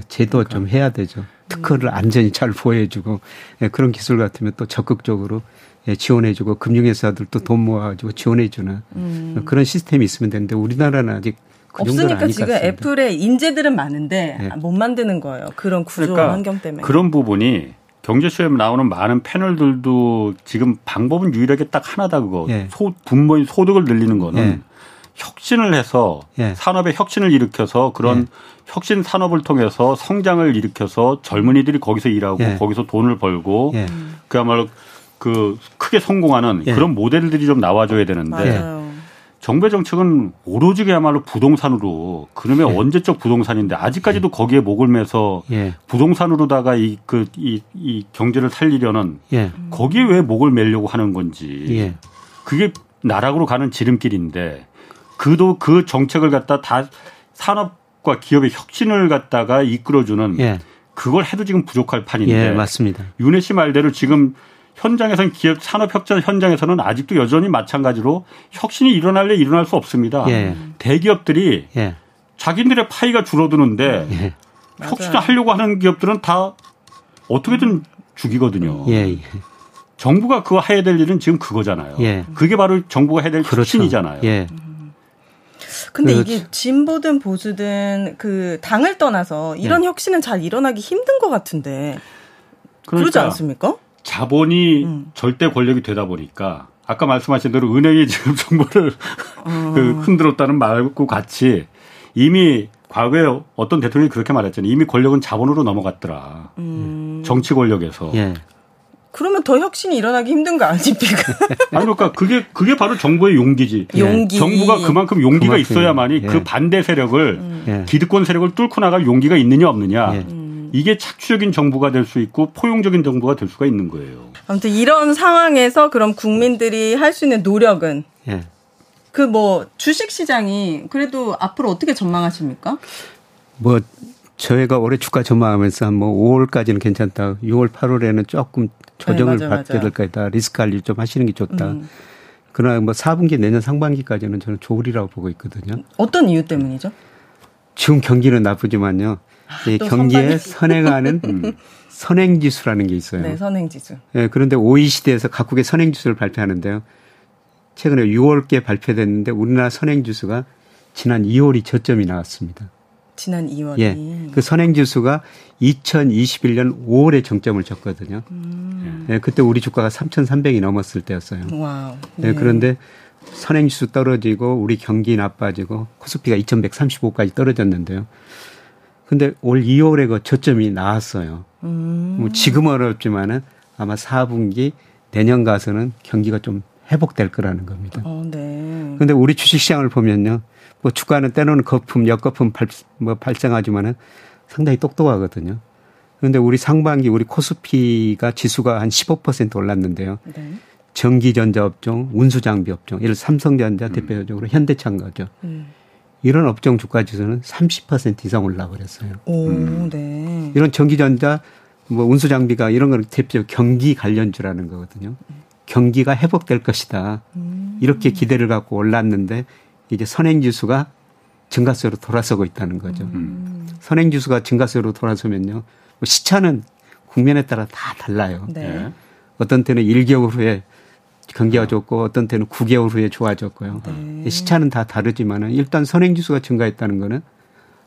제도 그러니까. 좀 해야 되죠. 특허를 안전히 잘 보호해주고 예, 그런 기술 같으면 또 적극적으로 예, 지원해주고 금융회사들도 돈 모아가지고 지원해주는 음. 그런 시스템이 있으면 되는데 우리나라는 아직 그 정도는 없으니까 지금 같습니다. 애플의 인재들은 많은데 예. 못 만드는 거예요. 그런 구조 그러니까 환경 때문에. 그런 부분이 경제쇼에 나오는 많은 패널들도 지금 방법은 유일하게 딱 하나다 그거. 예. 소, 분모인 소득을 늘리는 거는. 예. 혁신을 해서 예. 산업의 혁신을 일으켜서 그런 예. 혁신 산업을 통해서 성장을 일으켜서 젊은이들이 거기서 일하고 예. 거기서 돈을 벌고 예. 그야말로 그 크게 성공하는 예. 그런 모델들이 좀 나와줘야 되는데 맞아요. 정부의 정책은 오로지 그야말로 부동산으로 그놈의 예. 언제적 부동산인데 아직까지도 예. 거기에 목을 매서 예. 부동산으로다가 이, 그, 이, 이 경제를 살리려는 예. 거기에 왜 목을 매려고 하는 건지 예. 그게 나락으로 가는 지름길인데 그도 그 정책을 갖다 다 산업과 기업의 혁신을 갖다가 이끌어주는 예. 그걸 해도 지금 부족할 판인데. 예, 맞습니다. 윤혜 씨 말대로 지금 현장에서는 기업 산업 혁신 현장에서는 아직도 여전히 마찬가지로 혁신이 일어날래 일어날 수 없습니다. 예. 대기업들이 예. 자기들의 파이가 줄어드는데 예. 혁신을 하려고 하는 기업들은 다 어떻게든 죽이거든요. 예, 예. 정부가 그거 해야 될 일은 지금 그거잖아요. 예. 그게 바로 정부가 해야 될 그렇죠. 혁신이잖아요. 예. 근데 그렇죠. 이게 진보든 보수든 그 당을 떠나서 이런 네. 혁신은 잘 일어나기 힘든 것 같은데 그러니까 그러지 않습니까? 자본이 음. 절대 권력이 되다 보니까 아까 말씀하신 대로 은행이 지금 정부를 어. 그 흔들었다는 말과 같이 이미 과거에 어떤 대통령이 그렇게 말했잖아요. 이미 권력은 자본으로 넘어갔더라. 음. 정치 권력에서. 예. 그러면 더 혁신이 일어나기 힘든 거 아닙니까? 아니, 그러니까 그게, 그게 바로 정부의 용기지. 예. 용기. 정부가 그만큼 용기가 그만큼, 있어야만이 예. 그 반대 세력을, 예. 기득권 세력을 뚫고 나갈 용기가 있느냐, 없느냐. 예. 이게 착취적인 정부가 될 수 있고 포용적인 정부가 될 수가 있는 거예요. 아무튼 이런 상황에서 그럼 국민들이 할 수 있는 노력은? 예. 그 뭐, 주식 시장이 그래도 앞으로 어떻게 전망하십니까? 뭐, 저희가 올해 주가 전망하면서 한 뭐 오월까지는 괜찮다. 유월, 팔월에는 조금 조정을 네, 맞아, 받게 맞아. 될 거다. 리스크 관리 좀 하시는 게 좋다. 음. 그러나 뭐 사분기 내년 상반기까지는 저는 좋으리라고 보고 있거든요. 어떤 이유 때문이죠? 지금 경기는 나쁘지만요. 아, 이 경기에 선행하는 음, 선행지수라는 게 있어요. 네, 선행지수. 네, 그런데 오이시디에서 각국의 선행지수를 발표하는데요. 최근에 유월께 발표됐는데 우리나라 선행지수가 지난 이월이 저점이 나왔습니다. 지난 이월이. 예, 그 선행지수가 이천이십일년 오월에 정점을 쳤거든요. 음. 예, 그때 우리 주가가 삼천삼백이 넘었을 때였어요. 와우. 네. 예, 그런데 선행지수 떨어지고 우리 경기 나빠지고 코스피가 이천백삼십오까지 떨어졌는데요. 그런데 올 이월에 그 저점이 나왔어요. 음. 뭐 지금은 어렵지만은 아마 사분기 내년 가서는 경기가 좀 회복될 거라는 겁니다. 어, 네. 그런데 우리 주식시장을 보면요. 뭐 주가는 때로는 거품, 역거품 발, 뭐 발생하지만은 상당히 똑똑하거든요. 그런데 우리 상반기 우리 코스피가 지수가 한 십오 퍼센트 올랐는데요. 네. 전기전자업종, 운수장비업종, 예를 들어 삼성전자 대표적으로 음. 현대차인 거죠. 음. 이런 업종 주가 지수는 삼십 퍼센트 이상 올라버렸어요. 오, 음. 네. 이런 전기전자, 뭐 운수장비가 이런 건 대표적으로 경기 관련주라는 거거든요. 음. 경기가 회복될 것이다. 음. 이렇게 기대를 갖고 올랐는데 이제 선행지수가 증가세로 돌아서고 있다는 거죠. 음. 선행지수가 증가세로 돌아서면요. 뭐 시차는 국면에 따라 다 달라요. 네. 어떤 때는 일 개월 후에 경기가 좋고 어떤 때는 구 개월 후에 좋아졌고요. 네. 시차는 다 다르지만 일단 선행지수가 증가했다는 거는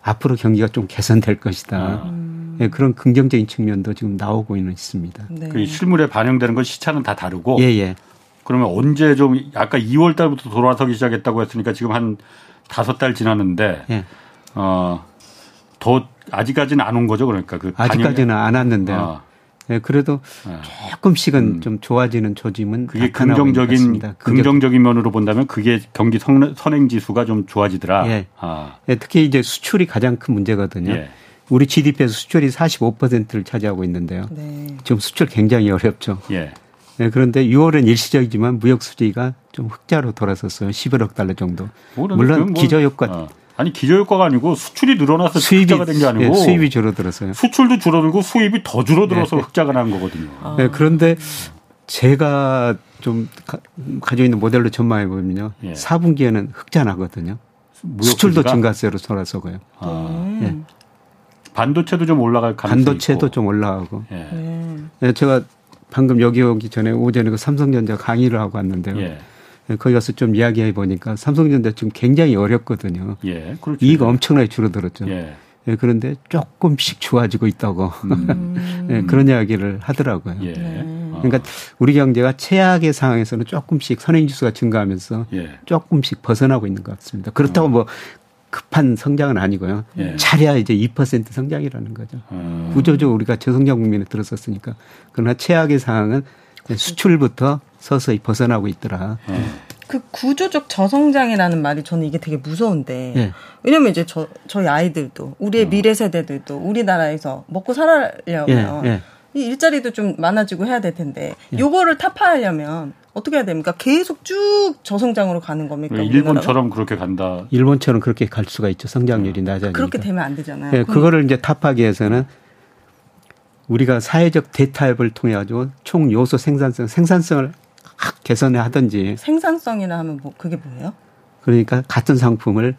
앞으로 경기가 좀 개선될 것이다. 음. 네, 그런 긍정적인 측면도 지금 나오고 있습니다. 네. 그 실물에 반영되는 건 시차는 다 다르고. 예, 예. 그러면 언제 좀 아까 이월 달부터 돌아서기 시작했다고 했으니까 지금 한 다섯 달 지났는데 예. 어, 더 아직까지는 안 온 거죠. 그러니까 그 아직까지는 안 왔는데요. 아. 네, 그래도 아. 조금씩은 음. 좀 좋아지는 조짐은 그게 긍정적인 긍정적인 면으로 본다면 그게 경기 선행지수가 좀 좋아지더라. 예. 아. 네, 특히 이제 수출이 가장 큰 문제거든요. 예. 우리 지디피에서 수출이 사십오 퍼센트를 차지하고 있는데요. 네. 지금 수출 굉장히 어렵죠. 예. 네, 그런데 유월은 일시적이지만 무역 수지가 좀 흑자로 돌아섰어요. 십일억 달러 정도. 물론 기저 효과. 뭐, 아니 기저 효과가 아니고 수출이 늘어나서 수입이, 흑자가 된 게 아니고. 네, 수입이 줄어들었어요. 수출도 줄어들고 수입이 더 줄어들어서 네. 흑자가 난 거거든요. 아. 네, 그런데 제가 좀 가, 가지고 있는 모델로 전망해 보면요. 예. 사분기에는 흑자 나거든요. 수출도 증가세로 돌아서고요. 아. 네. 반도체도 좀 올라갈 가능성이 반도체도 있고. 좀 올라가고. 예. 네, 제가. 방금 여기 오기 전에 오전에 그 삼성전자 강의를 하고 왔는데요. 예. 거기 가서 좀 이야기해 보니까 삼성전자 지금 굉장히 어렵거든요. 예, 그렇죠. 이익이 엄청나게 줄어들었죠. 예. 예, 그런데 조금씩 좋아지고 있다고 음. 예, 그런 이야기를 하더라고요. 예. 그러니까 우리 경제가 최악의 상황에서는 조금씩 선행지수가 증가하면서 예. 조금씩 벗어나고 있는 것 같습니다. 그렇다고 어. 뭐 급한 성장은 아니고요. 예. 차례야 이제 이 퍼센트 성장이라는 거죠. 음. 구조적으로 우리가 저성장 국면에 들어섰으니까. 그러나 최악의 상황은 수출부터 서서히 벗어나고 있더라. 예. 그 구조적 저성장이라는 말이 저는 이게 되게 무서운데. 예. 왜냐면 이제 저, 저희 아이들도 우리의 어. 미래 세대들도 우리나라에서 먹고 살아려면 예. 예. 이 일자리도 좀 많아지고 해야 될 텐데 요거를 예. 타파하려면 어떻게 해야 됩니까? 계속 쭉 저성장으로 가는 겁니까? 일본처럼 우리나라가? 그렇게 간다. 일본처럼 그렇게 갈 수가 있죠. 성장률이 낮아지니까. 그렇게 되면 안 되잖아요. 네, 그거를 이제 타파하기 위해서는 우리가 사회적 대타협을 통해 가지고 총 요소 생산성, 생산성을 확 개선해 하든지. 생산성이라 하면 뭐 그게 뭐예요? 그러니까 같은 상품을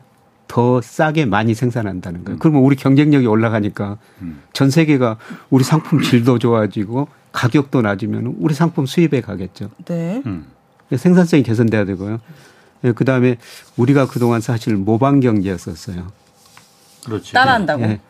더 싸게 많이 생산한다는 거예요. 음. 그러면 우리 경쟁력이 올라가니까 음. 전 세계가 우리 상품 질도 좋아지고 가격도 낮으면 우리 상품 수입에 가겠죠. 네. 음. 생산성이 개선돼야 되고요. 네, 그다음에 우리가 그동안 사실 모방 경제였었어요. 그렇지. 따라한다고. 네.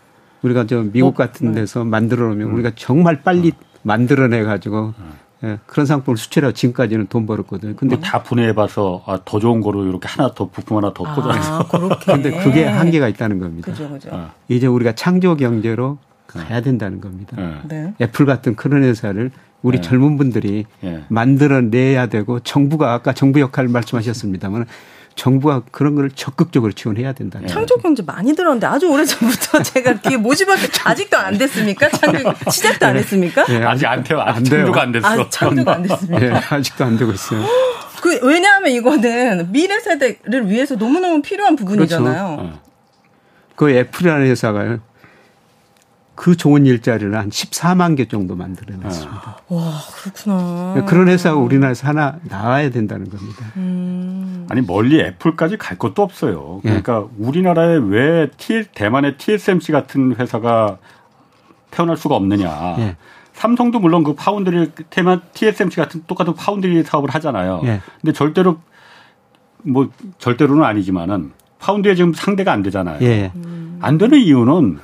우리가 저 미국 같은 데서 만들어 놓으면 음. 우리가 정말 빨리 음. 만들어내 가지고 음. 네, 그런 상품을 수출하고 지금까지는 돈 벌었거든요. 근데 뭐 다 분해해봐서 아, 더 좋은 거로 이렇게 하나 더 부품 하나 더 포장해서. 그런데 아, 그게 한계가 있다는 겁니다. 그죠, 그죠. 아. 이제 우리가 창조 경제로 가야 된다는 겁니다. 네. 애플 같은 그런 회사를 우리 네. 젊은 분들이 네. 만들어내야 되고 정부가 아까 정부 역할을 말씀하셨습니다만 정부가 그런 걸 적극적으로 지원해야 된다. 네. 창조경제 많이 들었는데 아주 오래전부터 제가 뒤에 모집할 때 아직도 안 됐습니까? 창조 시작도 안 했습니까? 네. 네. 아직 안 돼요. 안 돼요. 창조가 안 됐어. 아, 창조가 안 됐습니다. 네. 아직도 안 되고 있어요. 그 왜냐하면 이거는 미래 세대를 위해서 너무너무 필요한 부분이잖아요. 그렇죠. 어. 그 애플이라는 회사가요. 그 좋은 일자리를 한 십사만 개 정도 만들어냈습니다. 아. 와, 그렇구나. 그런 회사가 우리나라에서 하나 나와야 된다는 겁니다. 음. 아니, 멀리 애플까지 갈 것도 없어요. 그러니까 네. 우리나라에 왜 티, 대만의 티에스엠씨 같은 회사가 태어날 수가 없느냐. 네. 삼성도 물론 그 파운드리, 대만 티에스엠씨 같은 똑같은 파운드리 사업을 하잖아요. 네. 근데 절대로, 뭐, 절대로는 아니지만은 파운드에 지금 상대가 안 되잖아요. 네. 음. 안 되는 이유는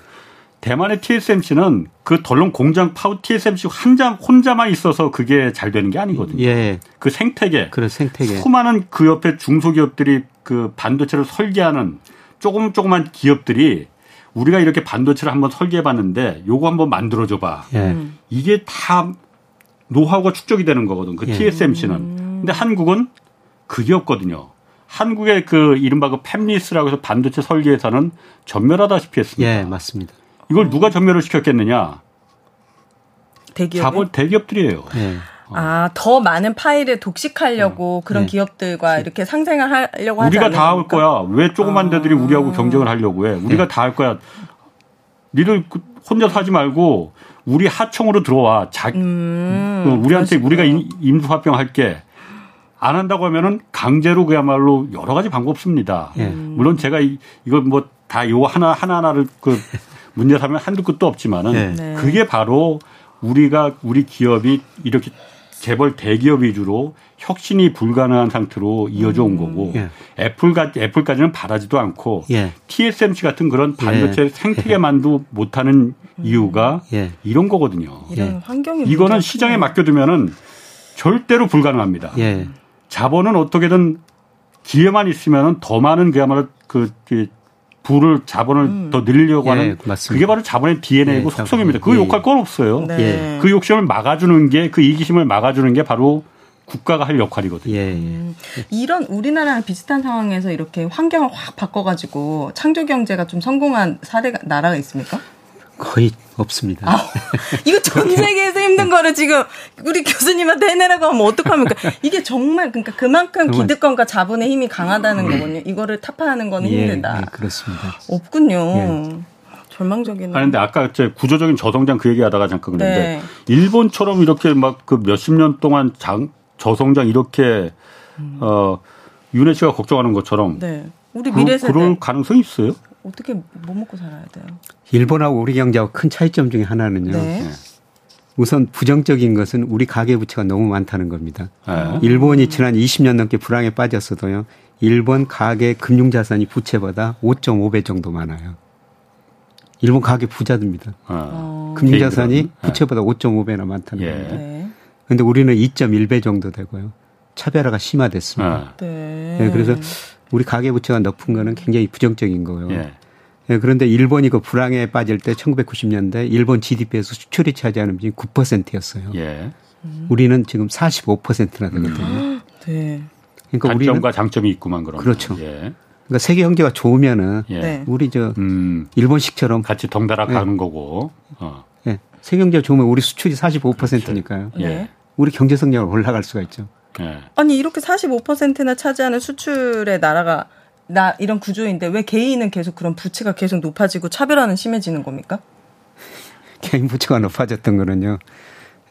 대만의 티에스엠씨는 그 덜렁 공장 파우 티에스엠씨 한 장 혼자만 있어서 그게 잘 되는 게 아니거든요. 예. 그 생태계. 그런 생태계. 수많은 그 옆에 중소기업들이 그 반도체를 설계하는 조금 조그만 기업들이 우리가 이렇게 반도체를 한번 설계해 봤는데 요거 한번 만들어 줘 봐. 예. 이게 다 노하우가 축적이 되는 거거든. 그 예. 티에스엠씨는. 근데 한국은 그게 없거든요. 한국의 그 이른바 그 팹리스라고 해서 반도체 설계회사는 전멸하다시피 했습니다. 예, 맞습니다. 이걸 누가 전멸을 시켰겠느냐? 대기업. 자본 대기업들이에요. 네. 어. 아, 더 많은 파일을 독식하려고 어. 그런 네. 기업들과 이렇게 상생을 하려고 하지 않습니까? 우리가 다 할 거야. 왜 조그만 데들이 어. 우리하고 경쟁을 하려고 해? 우리가 네. 다 할 거야. 니들 혼자서 하지 말고 우리 하청으로 들어와. 자, 음, 우리한테 그러시구나. 우리가 임수합병 할게. 안 한다고 하면은 강제로 그야말로 여러 가지 방법 씁니다. 네. 물론 제가 이, 이거 뭐 다 요 하나 하나하나를 그 문제 삼으면 한두 끝도 없지만은 네. 그게 바로 우리가 우리 기업이 이렇게 재벌 대기업 위주로 혁신이 불가능한 상태로 이어져 온 거고 음. 예. 애플가, 애플까지는 바라지도 않고 예. 티에스엠씨 같은 그런 반도체 예. 생태계만도 예. 못하는 이유가 예. 이런 거거든요. 이런 환경이 이거는 시장에 맡겨두면은 절대로 불가능합니다. 예. 자본은 어떻게든 기회만 있으면은 더 많은 그야말로 그 부를 자본을 음. 더 늘리려고 하는 예, 그게 바로 자본의 디엔에이고 예, 속성입니다. 그거 예, 욕할 건 없어요. 네. 그 욕심을 막아주는 게 그 이기심을 막아주는 게 바로 국가가 할 역할이거든요. 예, 예. 음, 이런 우리나라랑 비슷한 상황에서 이렇게 환경을 확 바꿔가지고 창조경제가 좀 성공한 사례가 나라가 있습니까? 거의 없습니다. 아, 이거 전 세계에서 힘든 거를 지금 우리 교수님한테 해내라고 하면 어떡합니까? 이게 정말 그러니까 그만큼 기득권과 자본의 힘이 강하다는 거군요. 이거를 타파하는 건 예, 힘들다. 예, 그렇습니다. 없군요. 예. 절망적이네. 그런데 아까 제 구조적인 저성장 그 얘기하다가 잠깐 그랬는데 네. 일본처럼 이렇게 막 그 몇십 년 동안 장, 저성장 이렇게 음. 어, 윤혜 씨가 걱정하는 것처럼 네. 우리 미래 세대 그럴 가능성이 있어요? 어떻게 못 먹고 살아야 돼요? 일본하고 우리 경제하고 큰 차이점 중에 하나는요. 네. 우선 부정적인 것은 우리 가계부채가 너무 많다는 겁니다. 네. 일본이 지난 이십 년 넘게 불황에 빠졌어도요. 일본 가계 금융자산이 부채보다 오점오배 정도 많아요. 일본 가계 부자입니다. 아. 금융자산이 부채보다 오점오배나 많다는 예. 겁니다. 그런데 네. 우리는 이점일배 정도 되고요. 차별화가 심화됐습니다. 아. 네. 네, 그래서 우리 가계부채가 높은 거는 굉장히 부정적인 거예요. 예. 예, 그런데 일본이 그 불황에 빠질 때 천구백구십년대 일본 지디피에서 수출이 차지하는 비중이 구 퍼센트였어요. 예. 음. 우리는 지금 사십오 퍼센트나 되거든요. 음. 네. 그러니까 단점과 우리는 장점이 있구만 그런. 그렇죠. 예. 그러니까 세계 경제가 좋으면은 예. 우리 저 음. 일본식처럼 같이 덩달아 예. 가는 거고. 어. 예. 세계 경제가 좋으면 우리 수출이 사십오 퍼센트니까요. 예. 우리 경제 성장으로 올라갈 수가 있죠. 네. 아니 이렇게 사십오 퍼센트나 차지하는 수출의 나라가 나 이런 구조인데 왜 개인은 계속 그런 부채가 계속 높아지고 차별화는 심해지는 겁니까? 개인 부채가 높아졌던 거는요.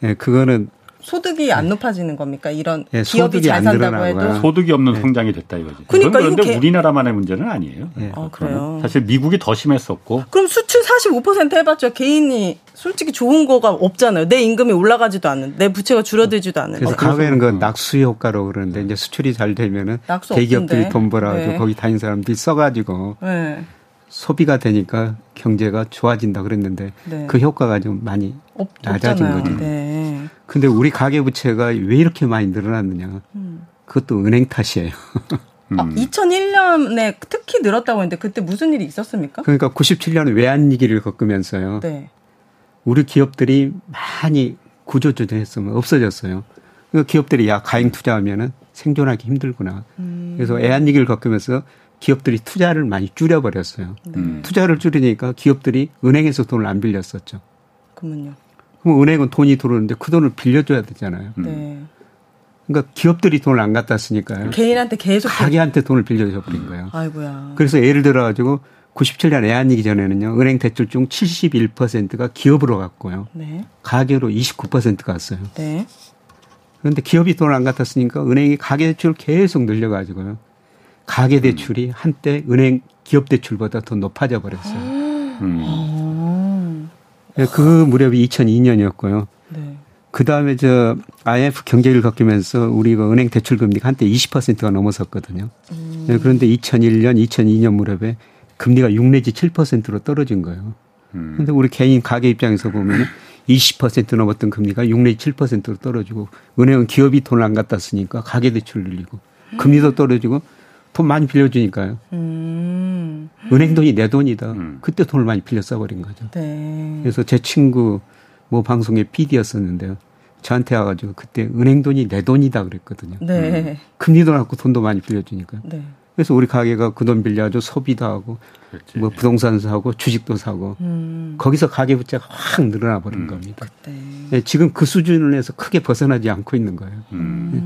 예, 그거는 소득이 안 높아지는 겁니까? 이런 예, 기업이 잘 산다고 해도 거야. 소득이 없는 예. 성장이 됐다 이거죠. 그러니까 그런데 개... 우리나라만의 문제는 아니에요. 예. 아, 그래요. 사실 미국이 더 심했었고. 그럼 수출 사십오 퍼센트 해봤자 개인이 솔직히 좋은 거가 없잖아요. 내 임금이 올라가지도 않는, 내 부채가 줄어들지도 않는. 그래서 과거에는 그 낙수 효과라고 그러는데 이제 수출이 잘 되면은 대기업들이 돈 벌어가지고 네. 거기 다니는 사람들이 써가지고 네. 소비가 되니까 경제가 좋아진다 그랬는데 네. 그 효과가 좀 많이 없, 낮아진 거죠. 그런데 네. 우리 가계 부채가 왜 이렇게 많이 늘어났느냐? 음. 그것도 은행 탓이에요. 음. 아, 이천일년에 특히 늘었다고 했는데 그때 무슨 일이 있었습니까? 그러니까 구십칠년 외환위기를 겪으면서요. 네. 우리 기업들이 많이 구조조정했으면 없어졌어요. 그러니까 기업들이 야 가행 투자하면은 생존하기 힘들구나. 음. 그래서 애한위기를 겪으면서 기업들이 투자를 많이 줄여버렸어요. 네. 투자를 줄이니까 기업들이 은행에서 돈을 안 빌렸었죠. 그럼요. 그럼 은행은 돈이 들어오는데 그 돈을 빌려줘야 되잖아요. 네. 그러니까 기업들이 돈을 안 갖다 쓰니까요. 개인한테 계속 가게한테 돈을 빌려줘 버린 거예요. 아이고야. 그래서 예를 들어 가지고 구십칠 년 애한이기 전에는요. 은행 대출 중 칠십일 퍼센트가 기업으로 갔고요. 네. 가계로 이십구 퍼센트 갔어요. 네. 그런데 기업이 돈을 안 갖았으니까 은행이 가계 대출을 계속 늘려가지고요. 가계 대출이 음. 한때 은행 기업 대출보다 더 높아져 버렸어요. 음. 그 무렵이 이천이 년이었고요. 네. 그 다음에 저 아이엠에프 경제율 걷기면서 우리 그 은행 대출 금리가 한때 이십 퍼센트가 넘어섰거든요. 음. 네, 그런데 이천일 년, 이천이 년 무렵에 금리가 육 내지 칠 퍼센트로 떨어진 거예요. 음. 그런데 우리 개인 가계 입장에서 보면 이십 퍼센트 넘었던 금리가 육 내지 칠 퍼센트로 떨어지고 은행은 기업이 돈을 안 갖다 쓰니까 가계 대출을 늘리고 음. 금리도 떨어지고 돈 많이 빌려주니까요. 음. 은행 돈이 내 돈이다. 음. 그때 돈을 많이 빌려 써버린 거죠. 네. 그래서 제 친구 뭐 방송의 피디였었는데요. 저한테 와가지고 그때 은행 돈이 내 돈이다 그랬거든요. 네. 음. 금리도 낮고 돈도 많이 빌려주니까요. 네. 그래서 우리 가게가 그 돈 빌려가지고 소비도 하고 그렇지. 뭐 부동산 사고 주식도 사고 음. 거기서 가계 부채가 확 늘어나 버린 음. 겁니다. 네, 지금 그 수준을 해서 크게 벗어나지 않고 있는 거예요. 음. 네.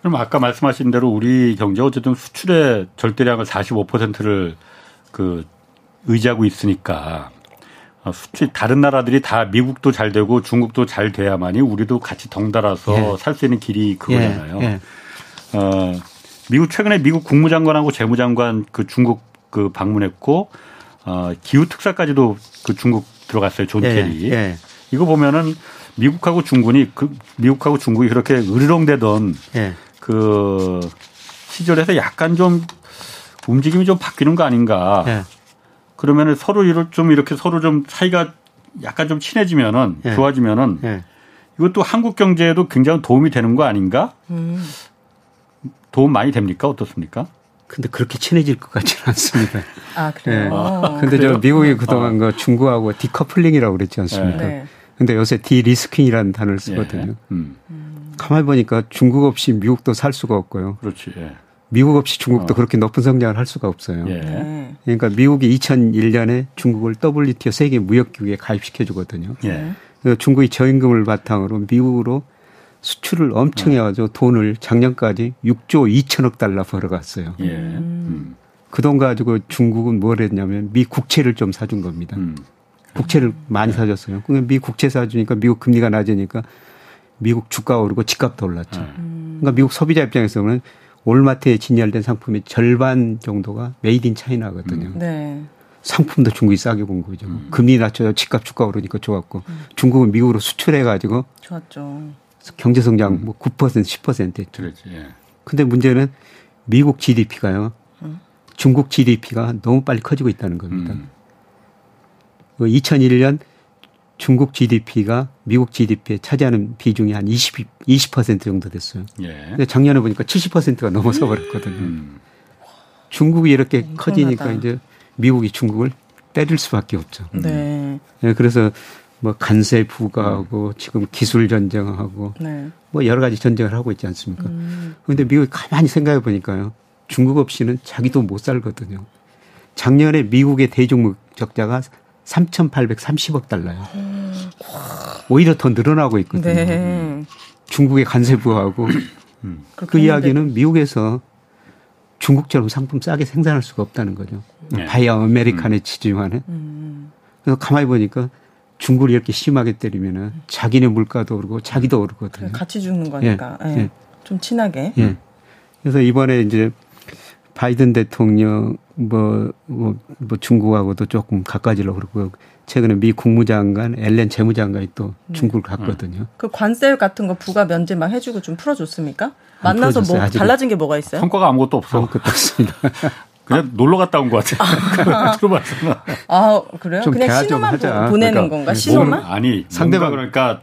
그럼 아까 말씀하신 대로 우리 경제가 어쨌든 수출의 절대량을 사십오 퍼센트를 그 의지하고 있으니까 수출 다른 나라들이 다 미국도 잘 되고 중국도 잘 돼야만이 우리도 같이 덩달아서 예. 살 수 있는 길이 그거잖아요. 예. 예. 어, 미국 최근에 미국 국무장관하고 재무장관 그 중국 그 방문했고 어, 기후 특사까지도 그 중국 들어갔어요. 존 예. 케리. 예. 이거 보면은 미국하고 중국이 그 미국하고 중국이 그렇게 으르렁대던 예. 그 시절에서 약간 좀 움직임이 좀 바뀌는 거 아닌가. 예. 그러면은 서로 이럴 좀 이렇게 서로 좀 사이가 약간 좀 친해지면은 예. 좋아지면은 예. 이것도 한국 경제에도 굉장히 도움이 되는 거 아닌가? 음. 도움 많이 됩니까? 어떻습니까? 근데 그렇게 친해질 것 같지는 않습니다. 아 그래요. 그런데 네. 아, 저 미국이 그동안 아. 그 중국하고 디커플링이라고 그랬지 않습니까? 네. 근데 요새 디리스킹이라는 단어를 쓰거든요. 예. 음. 가만히 보니까 중국 없이 미국도 살 수가 없고요. 그렇지. 예. 미국 없이 중국도 어. 그렇게 높은 성장을 할 수가 없어요. 예. 그러니까 미국이 이천일 년에 중국을 더블유티오 세계 무역기구에 가입시켜 주거든요. 예. 중국이 저임금을 바탕으로 미국으로 수출을 엄청 해가지고 예. 돈을 작년까지 육조 이천억 달러 벌어갔어요. 예. 음. 그 돈 가지고 중국은 뭘 했냐면 미 국채를 좀 사준 겁니다. 음. 국채를 많이 네. 사줬어요. 그러니까 미국 국채 사주니까 미국 금리가 낮으니까 미국 주가가 오르고 집값도 올랐죠. 음. 그러니까 미국 소비자 입장에서는 올마트에 진열된 상품의 절반 정도가 메이드 인 차이나거든요. 음. 네. 상품도 중국이 싸게 본 거죠. 음. 금리 낮춰서 집값 주가 오르니까 좋았고 음. 중국은 미국으로 수출해가지고 좋았죠. 경제 성장 음. 뭐 구 퍼센트 십 퍼센트 했죠. 그런데 예. 문제는 미국 지디피가요. 음. 중국 지디피가 너무 빨리 커지고 있다는 겁니다. 음. 이천일 년 중국 지디피가 미국 지디피에 차지하는 비중이 한 이십, 이십 퍼센트 정도 됐어요. 그런데 예. 작년에 보니까 칠십 퍼센트가 넘어서 버렸거든요. 음. 중국이 이렇게 엄청나다. 커지니까 이제 미국이 중국을 때릴 수밖에 없죠. 네. 네, 그래서 뭐 간세 부과하고 음. 지금 기술 전쟁하고 네. 뭐 여러 가지 전쟁을 하고 있지 않습니까? 음. 그런데 미국이 가만히 생각해 보니까요. 중국 없이는 자기도 못 살거든요. 작년에 미국의 대중국 적자가 삼천팔백삼십억 달러요. 음. 오히려 더 늘어나고 있거든요. 네. 중국의 간세 부과하고 음. 그 이야기는 미국에서 중국처럼 상품 싸게 생산할 수가 없다는 거죠. 네. 바이 아메리칸의 지지만에. 음. 그래서 가만히 보니까 중국을 이렇게 심하게 때리면 자기네 물가도 오르고 자기도 오르거든요. 같이 죽는 거니까. 예. 예. 예. 좀 친하게. 예. 그래서 이번에 이제 바이든 대통령 뭐, 뭐, 뭐 중국하고도 조금 가까지려고 그러고 최근에 미 국무장관 앨런 재무장관이 또 네. 중국을 갔거든요. 그 관세 같은 거 부가 면제 막 해주고 좀 풀어줬습니까? 만나서 풀어줬어요. 뭐 달라진 게 뭐가 있어요? 성과가 아무것도 없어. 아무것도 없습니다. 그냥 아. 놀러 갔다 온 것 같아요. 들어봤잖아. 아 그래요? 그냥 신호만 보내는 그러니까 건가? 신호만? 아니 상대방 그러니까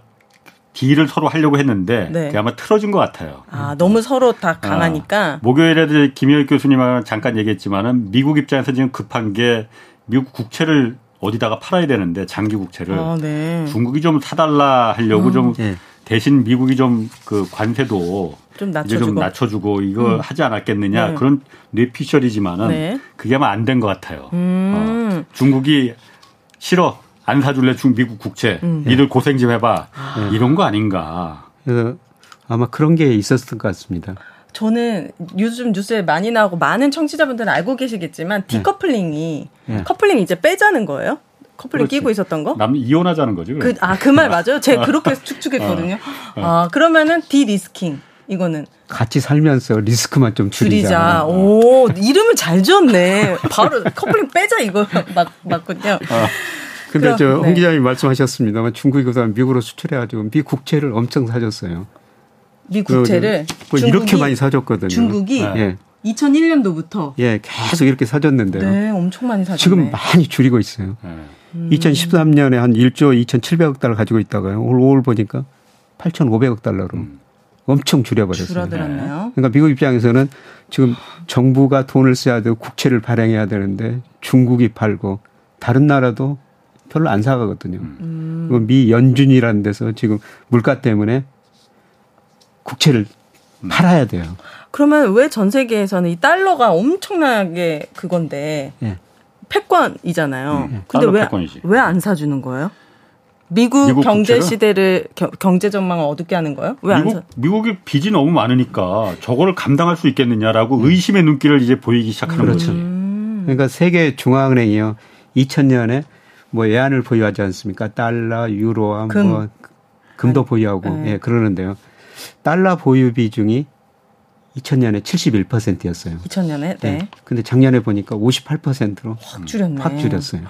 딜을 서로 하려고 했는데 네. 아마 틀어진 것 같아요. 아 너무 서로 다 강하니까. 아, 목요일에 김영익 교수님하고 잠깐 얘기했지만은 미국 입장에서 지금 급한 게 미국 국채를 어디다가 팔아야 되는데 장기 국채를 아, 네. 중국이 좀 사달라 하려고 아, 좀 네. 대신 미국이 좀 그 관세도 좀 낮춰주고, 좀 낮춰주고 이거 음. 하지 않았겠느냐 네. 그런 뇌피셜이지만은 네. 그게 아마 안 된 것 같아요. 음. 어, 중국이 싫어. 안 사줄래 중 미국 국채. 음. 니들 고생 좀 해봐. 아. 이런 거 아닌가. 그래서 아마 그런 게 있었을 것 같습니다. 저는 요즘 뉴스에 많이 나오고 많은 청취자분들은 알고 계시겠지만 디커플링이 네. 커플링이 이제 빼자는 거예요? 커플링 그렇지. 끼고 있었던 거? 남 이혼하자는 거지. 그, 아, 그 말 맞아요? 제가 그렇게 축축했거든요. 어, 어. 아, 그러면은 디리스킹. 이거는 같이 살면서 리스크만 좀 줄이자. 줄이자. 오, 이름을 잘 지었네. 바로 커플링 빼자 이거 막 맞군요. 아, 근데 저 홍 기자님 네. 말씀하셨습니다만 중국이 그다음 미국으로 수출해가지고 미 국채를 엄청 사줬어요. 미 국채를 그, 중국이, 이렇게 많이 사줬거든요. 중국이 네. 이천일 년도부터 예 계속 이렇게 사줬는데요. 네, 엄청 많이 사줬네. 지금 많이 줄이고 있어요. 음. 이천십삼 년에 한 일조 이천칠백억 달러 가지고 있다가요. 올 오월 보니까 팔천오백억 달러로. 음. 엄청 줄여버렸어요. 줄어들었네요. 그러니까 미국 입장에서는 지금 정부가 돈을 써야 되고 국채를 발행해야 되는데 중국이 팔고 다른 나라도 별로 안 사가거든요. 음. 미 연준이라는 데서 지금 물가 때문에 국채를 음. 팔아야 돼요. 그러면 왜 전 세계에서는 이 달러가 엄청나게 그건데 예. 패권이잖아요. 예. 근데 왜, 왜 안 사주는 거예요? 미국, 미국 경제 국채를? 시대를 겨, 경제 전망을 어둡게 하는 거예요? 왜 안 미국, 미국이 빚이 너무 많으니까 저거를 감당할 수 있겠느냐라고 의심의 눈길을 이제 보이기 시작하는 그렇죠. 거지. 그러니까 세계 중앙은행이요 이천 년에 뭐 예안을 보유하지 않습니까? 달러, 유로와 금. 뭐 금도 아니, 보유하고 예, 그러는데요. 달러 보유 비중이 이천 년에 칠십일 퍼센트였어요. 이천 년에 네. 네. 근데 작년에 보니까 오십팔 퍼센트로 확 줄였네. 확 줄였어요.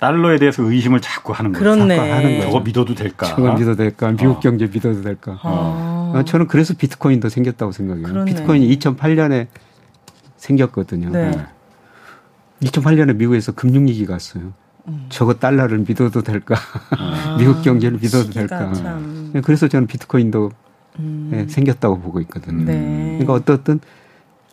달러에 대해서 의심을 자꾸 하는 거예요. 그렇네. 자꾸 하는 거예요. 저거 믿어도 될까? 저거 믿어도 될까? 미국 어. 경제 믿어도 될까? 어. 저는 그래서 비트코인도 생겼다고 생각해요. 그러네. 비트코인이 이천팔 년에 생겼거든요. 네. 이천팔 년에 미국에서 금융위기가 왔어요. 음. 저거 달러를 믿어도 될까? 아. 미국 경제를 믿어도 될까? 참. 그래서 저는 비트코인도 음. 네, 생겼다고 보고 있거든요. 네. 그러니까 어떻든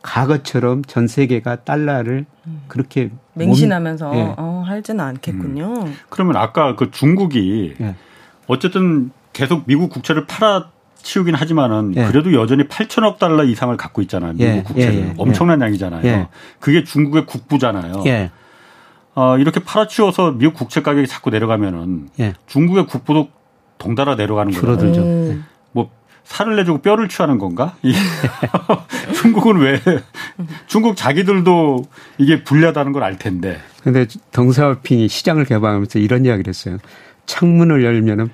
과거처럼 전 세계가 달러를 그렇게 맹신하면서 몸, 예. 어, 할지는 않겠군요. 음. 그러면 아까 그 중국이 예. 어쨌든 계속 미국 국채를 팔아치우긴 하지만은 예. 그래도 여전히 팔천억 달러 이상을 갖고 있잖아요. 미국 예. 국채를. 예. 예. 엄청난 예. 양이잖아요. 예. 그게 중국의 국부잖아요. 예. 어, 이렇게 팔아치워서 미국 국채 가격이 자꾸 내려가면은 예. 중국의 국부도 동달아 내려가는 거예요. 줄어들죠. 음. 예. 살을 내주고 뼈를 취하는 건가? 중국은 왜? 중국 자기들도 이게 불리하다는 걸 알 텐데. 그런데 덩샤오핑이 시장을 개방하면서 이런 이야기를 했어요. 창문을 열면은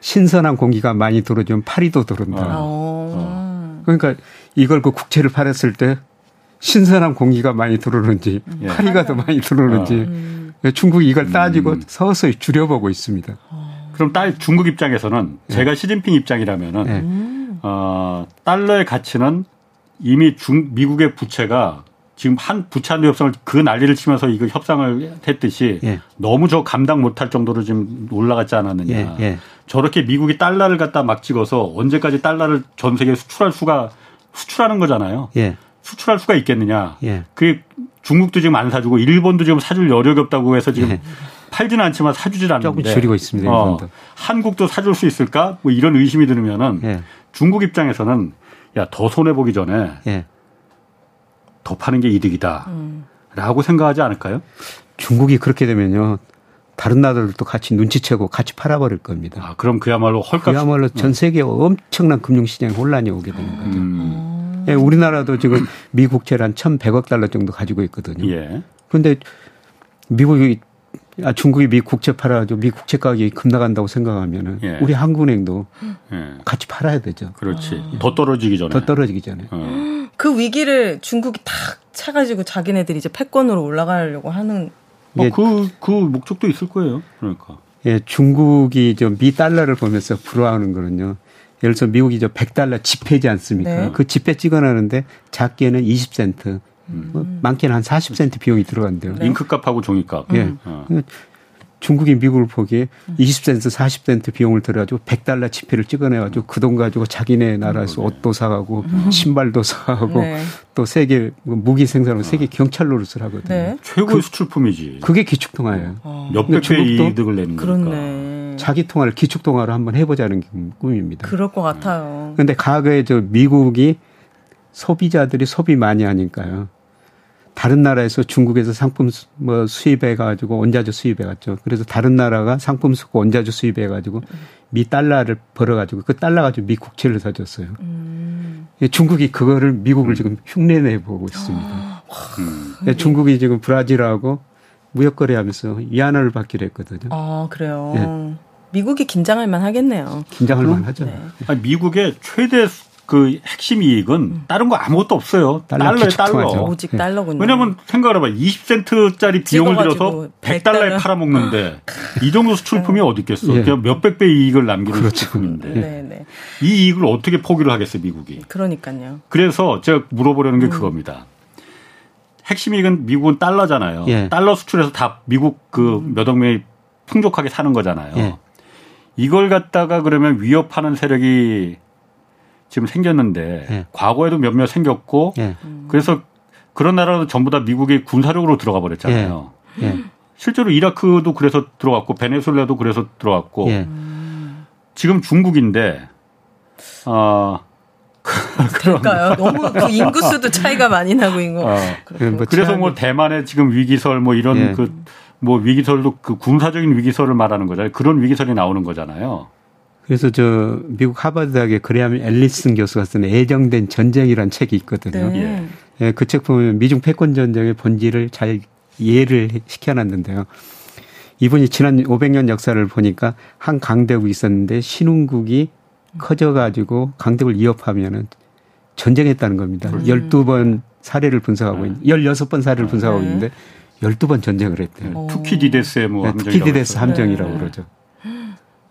신선한 공기가 많이 들어오면 파리도 들어온다. 어. 그러니까 이걸 그 국채를 팔았을 때 신선한 공기가 많이 들어오는지 음. 파리가 음. 더 많이 들어오는지 음. 중국이 이걸 따지고 음. 서서히 줄여보고 있습니다. 그럼 딸 중국 입장에서는 네. 제가 시진핑 입장이라면은 네. 어, 달러의 가치는 이미 중 미국의 부채가 지금 한 부채 한도 협상을 그 난리를 치면서 이거 협상을 했듯이 네. 너무 저 감당 못할 정도로 지금 올라갔지 않았느냐. 네. 네. 저렇게 미국이 달러를 갖다 막 찍어서 언제까지 달러를 전 세계에 수출할 수가 수출하는 거잖아요. 네. 수출할 수가 있겠느냐. 네. 그게 중국도 지금 안 사주고 일본도 지금 사줄 여력이 없다고 해서 지금. 네. 팔지는 않지만 사주질 않는데 조금 줄이고 있습니다. 어, 한국도 사줄 수 있을까? 뭐 이런 의심이 들면은 예. 중국 입장에서는 야, 더 손해 보기 전에 예. 더 파는 게 이득이다라고 음. 생각하지 않을까요? 중국이 그렇게 되면요 다른 나라들도 같이 눈치채고 같이 팔아버릴 겁니다. 아, 그럼 그야말로 헐값. 그야말로 전 세계 엄청난 금융시장에 혼란이 오게 되는 거죠. 음. 예, 우리나라도 지금 미국채를 한 천백억 달러 정도 가지고 있거든요. 예. 그런데 미국이 아, 중국이 미 국채 팔아가지고 미 국채 가격이 급락한다고 생각하면은 예. 우리 한국은행도 예. 같이 팔아야 되죠. 그렇지. 아. 더 떨어지기 전에. 더 떨어지기 전에. 어. 그 위기를 중국이 탁 차가지고 자기네들이 이제 패권으로 올라가려고 하는. 뭐 예. 그, 그 목적도 있을 거예요. 그러니까. 예, 중국이 저 미 달러를 보면서 부러워하는 거는요. 예를 들어서 미국이 저 백 달러 지폐지 않습니까? 네. 그 지폐 찍어놨는데 작게는 이십 센트. 음. 뭐 많게는 한 사십 센트 비용이 들어간대요. 네. 잉크값하고 종이값. 예. 어. 중국이 미국을 보기에 이십 센트, 사십 센트 비용을 들여가지고 백 달러 지폐를 찍어내가지고 그 돈 가지고 자기네 나라에서 옷도 사가고 신발도 사가고 네. 또 세계 무기 생산으로 세계 경찰 노릇을 하거든요. 네. 최고의 그, 수출품이지. 그게 기축통화예요. 어. 몇백 배 이득을 내는 거니까. 자기 통화를 기축통화로 한번 해보자는 게 꿈입니다. 그럴 것 같아요. 그런데 과거에 저 미국이 소비자들이 소비 많이 하니까요. 다른 나라에서 중국에서 상품 수, 뭐 수입해가지고 원자재 수입해갔죠. 그래서 다른 나라가 상품 수입고 원자재 수입해가지고 미 달러를 벌어가지고 그 달러 가지고 미 국채를 사줬어요. 음. 중국이 그거를 미국을 지금 흉내내보고 있습니다. 음. 중국이 지금 브라질하고 무역거래하면서 이안을 받기로 했거든요. 아, 그래요. 예. 미국이 긴장할 만 하겠네요. 긴장할 만 하죠. 네. 아니, 미국의 최대 그 핵심 이익은 음. 다른 거 아무것도 없어요. 달러에 달러. 오직 네. 달러군요. 왜냐면 생각해봐요. 이십 센트짜리 비용을 들여서 백 달러에 팔아먹는데 이 정도 수출품이 어디 있겠어. 예. 그냥 몇백 배 이익을 남기는 그렇죠. 수출품인데 네, 네. 이 이익을 어떻게 포기를 하겠어요, 미국이. 그러니까요. 그래서 제가 물어보려는 게 음. 그겁니다. 핵심 이익은 미국은 달러잖아요. 예. 달러 수출해서 다 미국 그 몇 억 명이 풍족하게 사는 거잖아요. 예. 이걸 갖다가 그러면 위협하는 세력이 지금 생겼는데 예. 과거에도 몇몇 생겼고 예. 그래서 그런 나라도 전부 다 미국이 군사력으로 들어가 버렸잖아요. 예. 예. 실제로 이라크도 그래서 들어갔고 베네수엘라도 그래서 들어갔고 예. 지금 중국인데 어, 될까요? 너무 그 인구수도 차이가 많이 나고 있고 어, 뭐 그래서 뭐 대만의 지금 위기설 뭐 이런 예. 그 뭐 위기설도 그 군사적인 위기설을 말하는 거잖아요. 그런 위기설이 나오는 거잖아요. 그래서 저 미국 하버드 대학의 그레엄 앨리슨 교수가 쓴 애정된 전쟁이라는 책이 있거든요. 네. 예, 그 책 보면 미중 패권 전쟁의 본질을 잘 이해를 시켜놨는데요. 이분이 지난 오백 년 역사를 보니까 한 강대국이 있었는데 신흥국이 커져가지고 강대국을 위협하면은 전쟁했다는 겁니다. 음. 열두 번 사례를 분석하고 있는, 열여섯 번 사례를 분석하고 네. 있는데 열두 번 전쟁을 했대요. 투키디데스의 뭐 네, 함정이라고 투키디데스 함정이라고 네. 그러죠.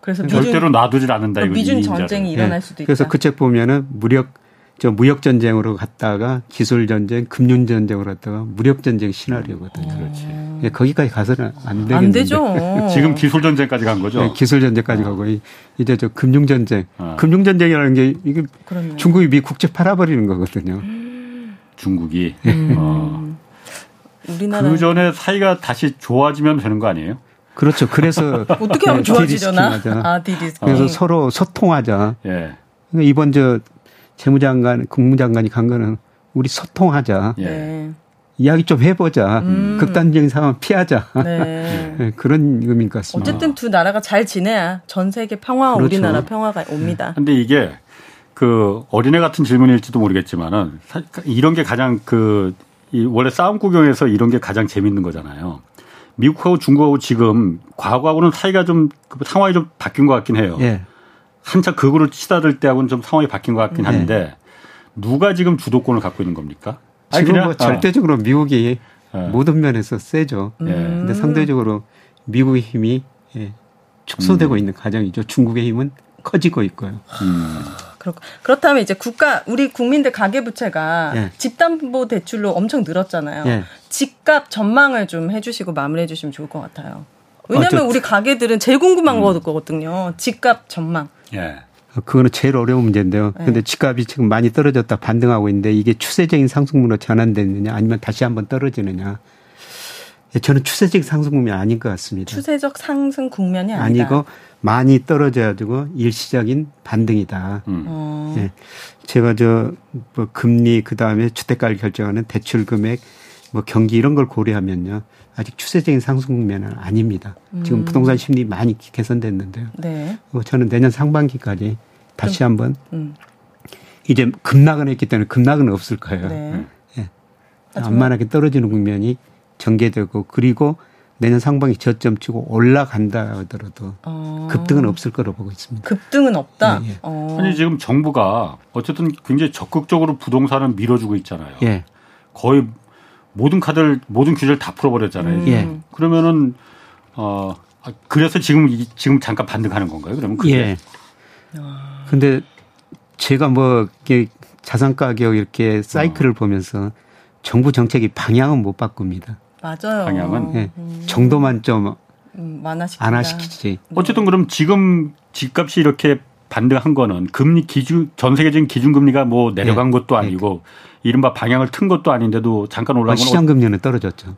그래서 미중, 절대로 놔두질 않는다. 그러니까 미중 전쟁이 일어날 네. 수도 있다. 그래서 그 책 보면은 무력 저 무역 전쟁으로 갔다가 기술 전쟁, 금융 전쟁으로 갔다가 무력 전쟁 시나리오거든요. 그렇지. 네, 거기까지 가서는 안 되겠는데. 안 되죠. 지금 기술 전쟁까지 간 거죠. 네, 기술 전쟁까지 어. 가고 이제 저 금융 전쟁, 어. 금융 전쟁이라는 게 이게 그러네요. 중국이 미 국채 팔아버리는 거거든요. 중국이. 음. 어. 우리나라 그 전에 사이가 다시 좋아지면 되는 거 아니에요? 그렇죠. 그래서 어떻게 하면 네, 좋아지려나? 아, 디리스킹. 그래서 서로 소통하자. 예. 그러니까 이번 저 재무장관, 국무장관이 간 거는 우리 소통하자. 예. 이야기 좀 해보자. 음. 극단적인 상황 피하자. 네. 네, 그런 의미인 것 같습니다. 어쨌든 두 나라가 잘 지내야 전 세계 평화와 그렇죠. 우리나라 평화가 옵니다. 그런데 네. 이게 그 어린애 같은 질문일지도 모르겠지만은 이런 게 가장 그 이 원래 싸움 구경에서 이런 게 가장 재밌는 거잖아요. 미국하고 중국하고 지금 과거하고는 사이가 좀 상황이 좀 바뀐 것 같긴 해요. 예. 한참 그거를 치다들 때하고는 좀 상황이 바뀐 것 같긴 한데 예. 누가 지금 주도권을 갖고 있는 겁니까? 지금 아니, 뭐 어. 절대적으로 미국이 예. 모든 면에서 세죠. 그런데 예. 상대적으로 미국의 힘이 예, 축소되고 음. 있는 과정이죠. 중국의 힘은 커지고 있고요. 음. 그렇다면 이제 국가 우리 국민들 가계부채가 예. 집담보 대출로 엄청 늘었잖아요. 예. 집값 전망을 좀 해주시고 마무리해 주시면 좋을 것 같아요. 왜냐하면 어, 우리 가게들은 제일 궁금한 음. 거거든요. 집값 전망. 예. 그거는 제일 어려운 문제인데요. 그런데 예. 집값이 지금 많이 떨어졌다 반등하고 있는데 이게 추세적인 상승으로 전환되느냐 아니면 다시 한번 떨어지느냐. 저는 추세적 상승 국면이 아닌 것 같습니다. 추세적 상승 국면이 아니다. 아니고 많이 떨어져가지고 일시적인 반등이다. 음. 어. 예. 제가 저 뭐 금리 그다음에 주택가를 결정하는 대출 금액 뭐 경기 이런 걸 고려하면요. 아직 추세적인 상승 국면은 아닙니다. 음. 지금 부동산 심리 많이 개선됐는데요. 네. 뭐 저는 내년 상반기까지 다시 좀, 한번 음. 이제 급락은 했기 때문에 급락은 없을 거예요. 네. 예. 아, 만만하게 떨어지는 국면이 전개되고 그리고 내년 상반기 저점 치고 올라간다 하더라도 어. 급등은 없을 거로 보고 있습니다. 급등은 없다? 예, 예. 어. 아니 지금 정부가 어쨌든 굉장히 적극적으로 부동산을 밀어주고 있잖아요. 예. 거의 모든 카드를 모든 규제를 다 풀어버렸잖아요. 음. 예. 그러면은 어, 그래서 지금 지금 잠깐 반등하는 건가요? 그러면 그게? 예. 근데 제가 뭐 이렇게 자산 가격 이렇게 사이클을 어. 보면서 정부 정책이 방향은 못 바꿉니다. 맞아요. 방향은 네. 음. 정도만 좀 음, 완화시키지. 어쨌든 그럼 지금 집값이 이렇게 반등한 거는 금리 기준 전 세계적인 기준금리가 뭐 내려간 네. 것도 아니고 네. 이른바 방향을 튼 것도 아닌데도 잠깐 올라간 건 시장금리는 떨어졌죠.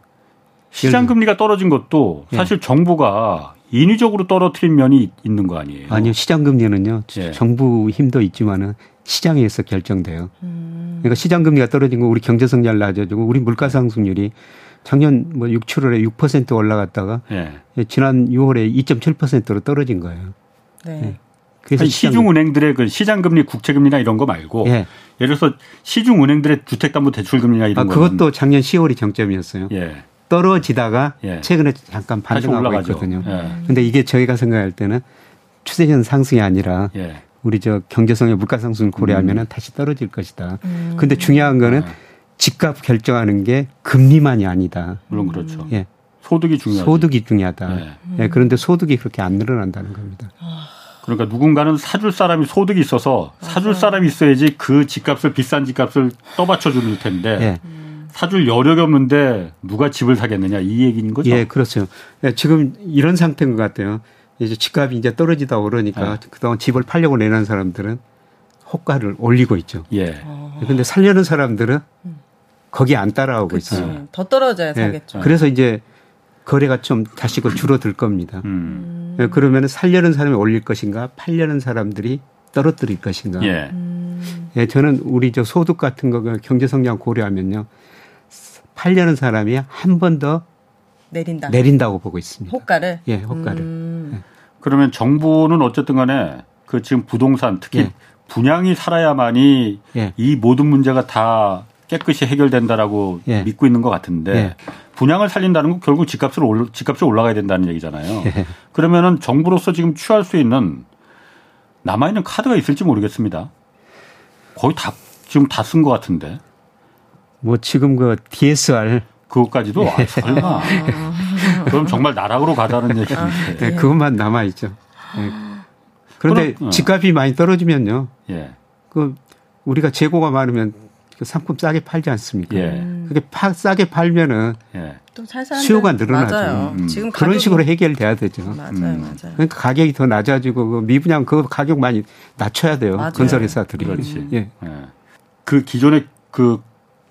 시장금리가 떨어진 것도 사실 네. 정부가 인위적으로 떨어뜨린 면이 있는 거 아니에요? 아니요. 시장금리는요. 네. 정부 힘도 있지만은 시장에서 결정돼요. 그러니까 시장금리가 떨어진 거 우리 경제성장 낮아지고 우리 물가상승률이 작년 뭐 육, 칠월에 육 퍼센트 올라갔다가 네. 지난 유월에 이 점 칠 퍼센트로 떨어진 거예요. 네. 네. 그래서 시중은행들의 그 시장금리 국채금리나 이런 거 말고 네. 예를 들어서 시중은행들의 주택담보대출금리나 이런 거. 아, 그것도 거는. 작년 시월이 정점이었어요. 예. 떨어지다가 예. 최근에 잠깐 반등하고 있거든요. 그런데 예. 이게 저희가 생각할 때는 추세전 상승이 아니라 예. 우리 저 경제성의 물가상승을 고려하면 음. 다시 떨어질 것이다. 그런데 음. 중요한 거는 예. 집값 결정하는 게 금리만이 아니다. 물론 그렇죠. 예. 소득이 중요하다. 소득이 중요하다. 예. 예. 그런데 소득이 그렇게 안 늘어난다는 겁니다. 그러니까 누군가는 사줄 사람이 소득이 있어서 사줄 사람이 있어야지 그 집값을 비싼 집값을 떠받쳐 줄 텐데 예. 사줄 여력이 없는데 누가 집을 사겠느냐 이 얘기인 거죠? 예, 그렇죠. 예, 지금 이런 상태인 것 같아요. 이제 집값이 이제 떨어지다 오르니까 예. 그동안 집을 팔려고 내는 사람들은 호가를 올리고 있죠. 예. 그런데 살려는 사람들은 거기 안 따라오고 그치. 있어요. 예. 더 떨어져야 사겠죠. 예. 그래서 이제 거래가 좀 다시 그 줄어들 겁니다. 음. 예, 그러면 살려는 사람이 올릴 것인가, 팔려는 사람들이 떨어뜨릴 것인가. 예. 예, 저는 우리 저 소득 같은 거 경제 성장 고려하면요. 팔려는 사람이 한 번 더 내린다. 내린다고 보고 있습니다. 호가를? 예, 호가를. 음. 예. 그러면 정부는 어쨌든 간에 그 지금 부동산 특히 예. 분양이 살아야만이 예. 이 모든 문제가 다 깨끗이 해결된다라고 예. 믿고 있는 것 같은데 예. 분양을 살린다는 건 결국 집값을 올라, 집값이 올라가야 된다는 얘기잖아요. 예. 그러면은 정부로서 지금 취할 수 있는 남아있는 카드가 있을지 모르겠습니다. 거의 다 지금 다 쓴 것 같은데. 뭐 지금 그 디에스알 그것까지도 아, 설마 그럼 정말 나락으로 가자는 얘기인데 네, 그것만 남아 있죠. 네. 그런데 그럼, 집값이 많이 떨어지면요. 예. 그 우리가 재고가 많으면 상품 싸게 팔지 않습니까? 예. 그게 파, 싸게 팔면은 예. 수요가 늘어나죠. 음. 지금 그런 식으로 해결돼야 되죠. 맞아요, 음. 맞아요. 그러니까 가격이 더 낮아지고 미분양 그 가격 많이 낮춰야 돼요. 맞아요. 건설회사들이. 그렇지. 음. 예. 예. 그 기존의 그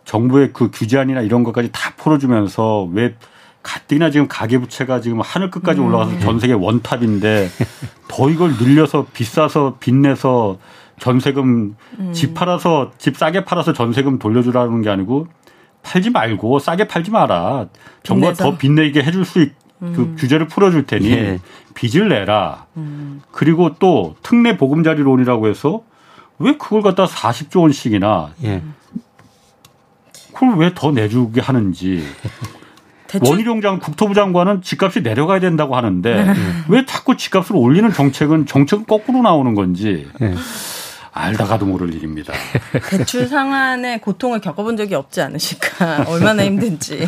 정부의 그 규제안이나 이런 것까지 다 풀어주면서 왜 가뜩이나 지금 가계부채가 지금 하늘 끝까지 올라가서 음. 전 세계 원탑인데 더 이걸 늘려서 비싸서 빚내서 전세금 음. 집 팔아서 집 싸게 팔아서 전세금 돌려주라는 게 아니고 팔지 말고 싸게 팔지 마라. 정부가 더 빚내게 해줄 수 있, 음. 그 규제를 풀어줄 테니 예. 빚을 내라. 음. 그리고 또 특례 보금자리론이라고 해서 왜 그걸 갖다 사십조 원씩이나 예. 그걸 왜 더 내주게 하는지. 원희룡 장 국토부 장관은 집값이 내려가야 된다고 하는데 네. 왜 자꾸 집값을 올리는 정책은 정책은 거꾸로 나오는 건지 네. 알다가도 모를 일입니다. 대출 상한의 고통을 겪어본 적이 없지 않으실까. 얼마나 힘든지.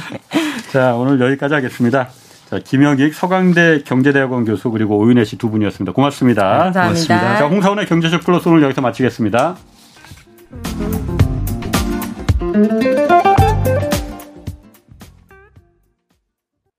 자, 오늘 여기까지 하겠습니다. 자, 김영익 서강대 경제대학원 교수 그리고 오윤혜 씨 두 분이었습니다. 고맙습니다. 감사합니다. 고맙습니다. 자, 홍사훈의 경제쇼 플러스 오늘 여기서 마치겠습니다.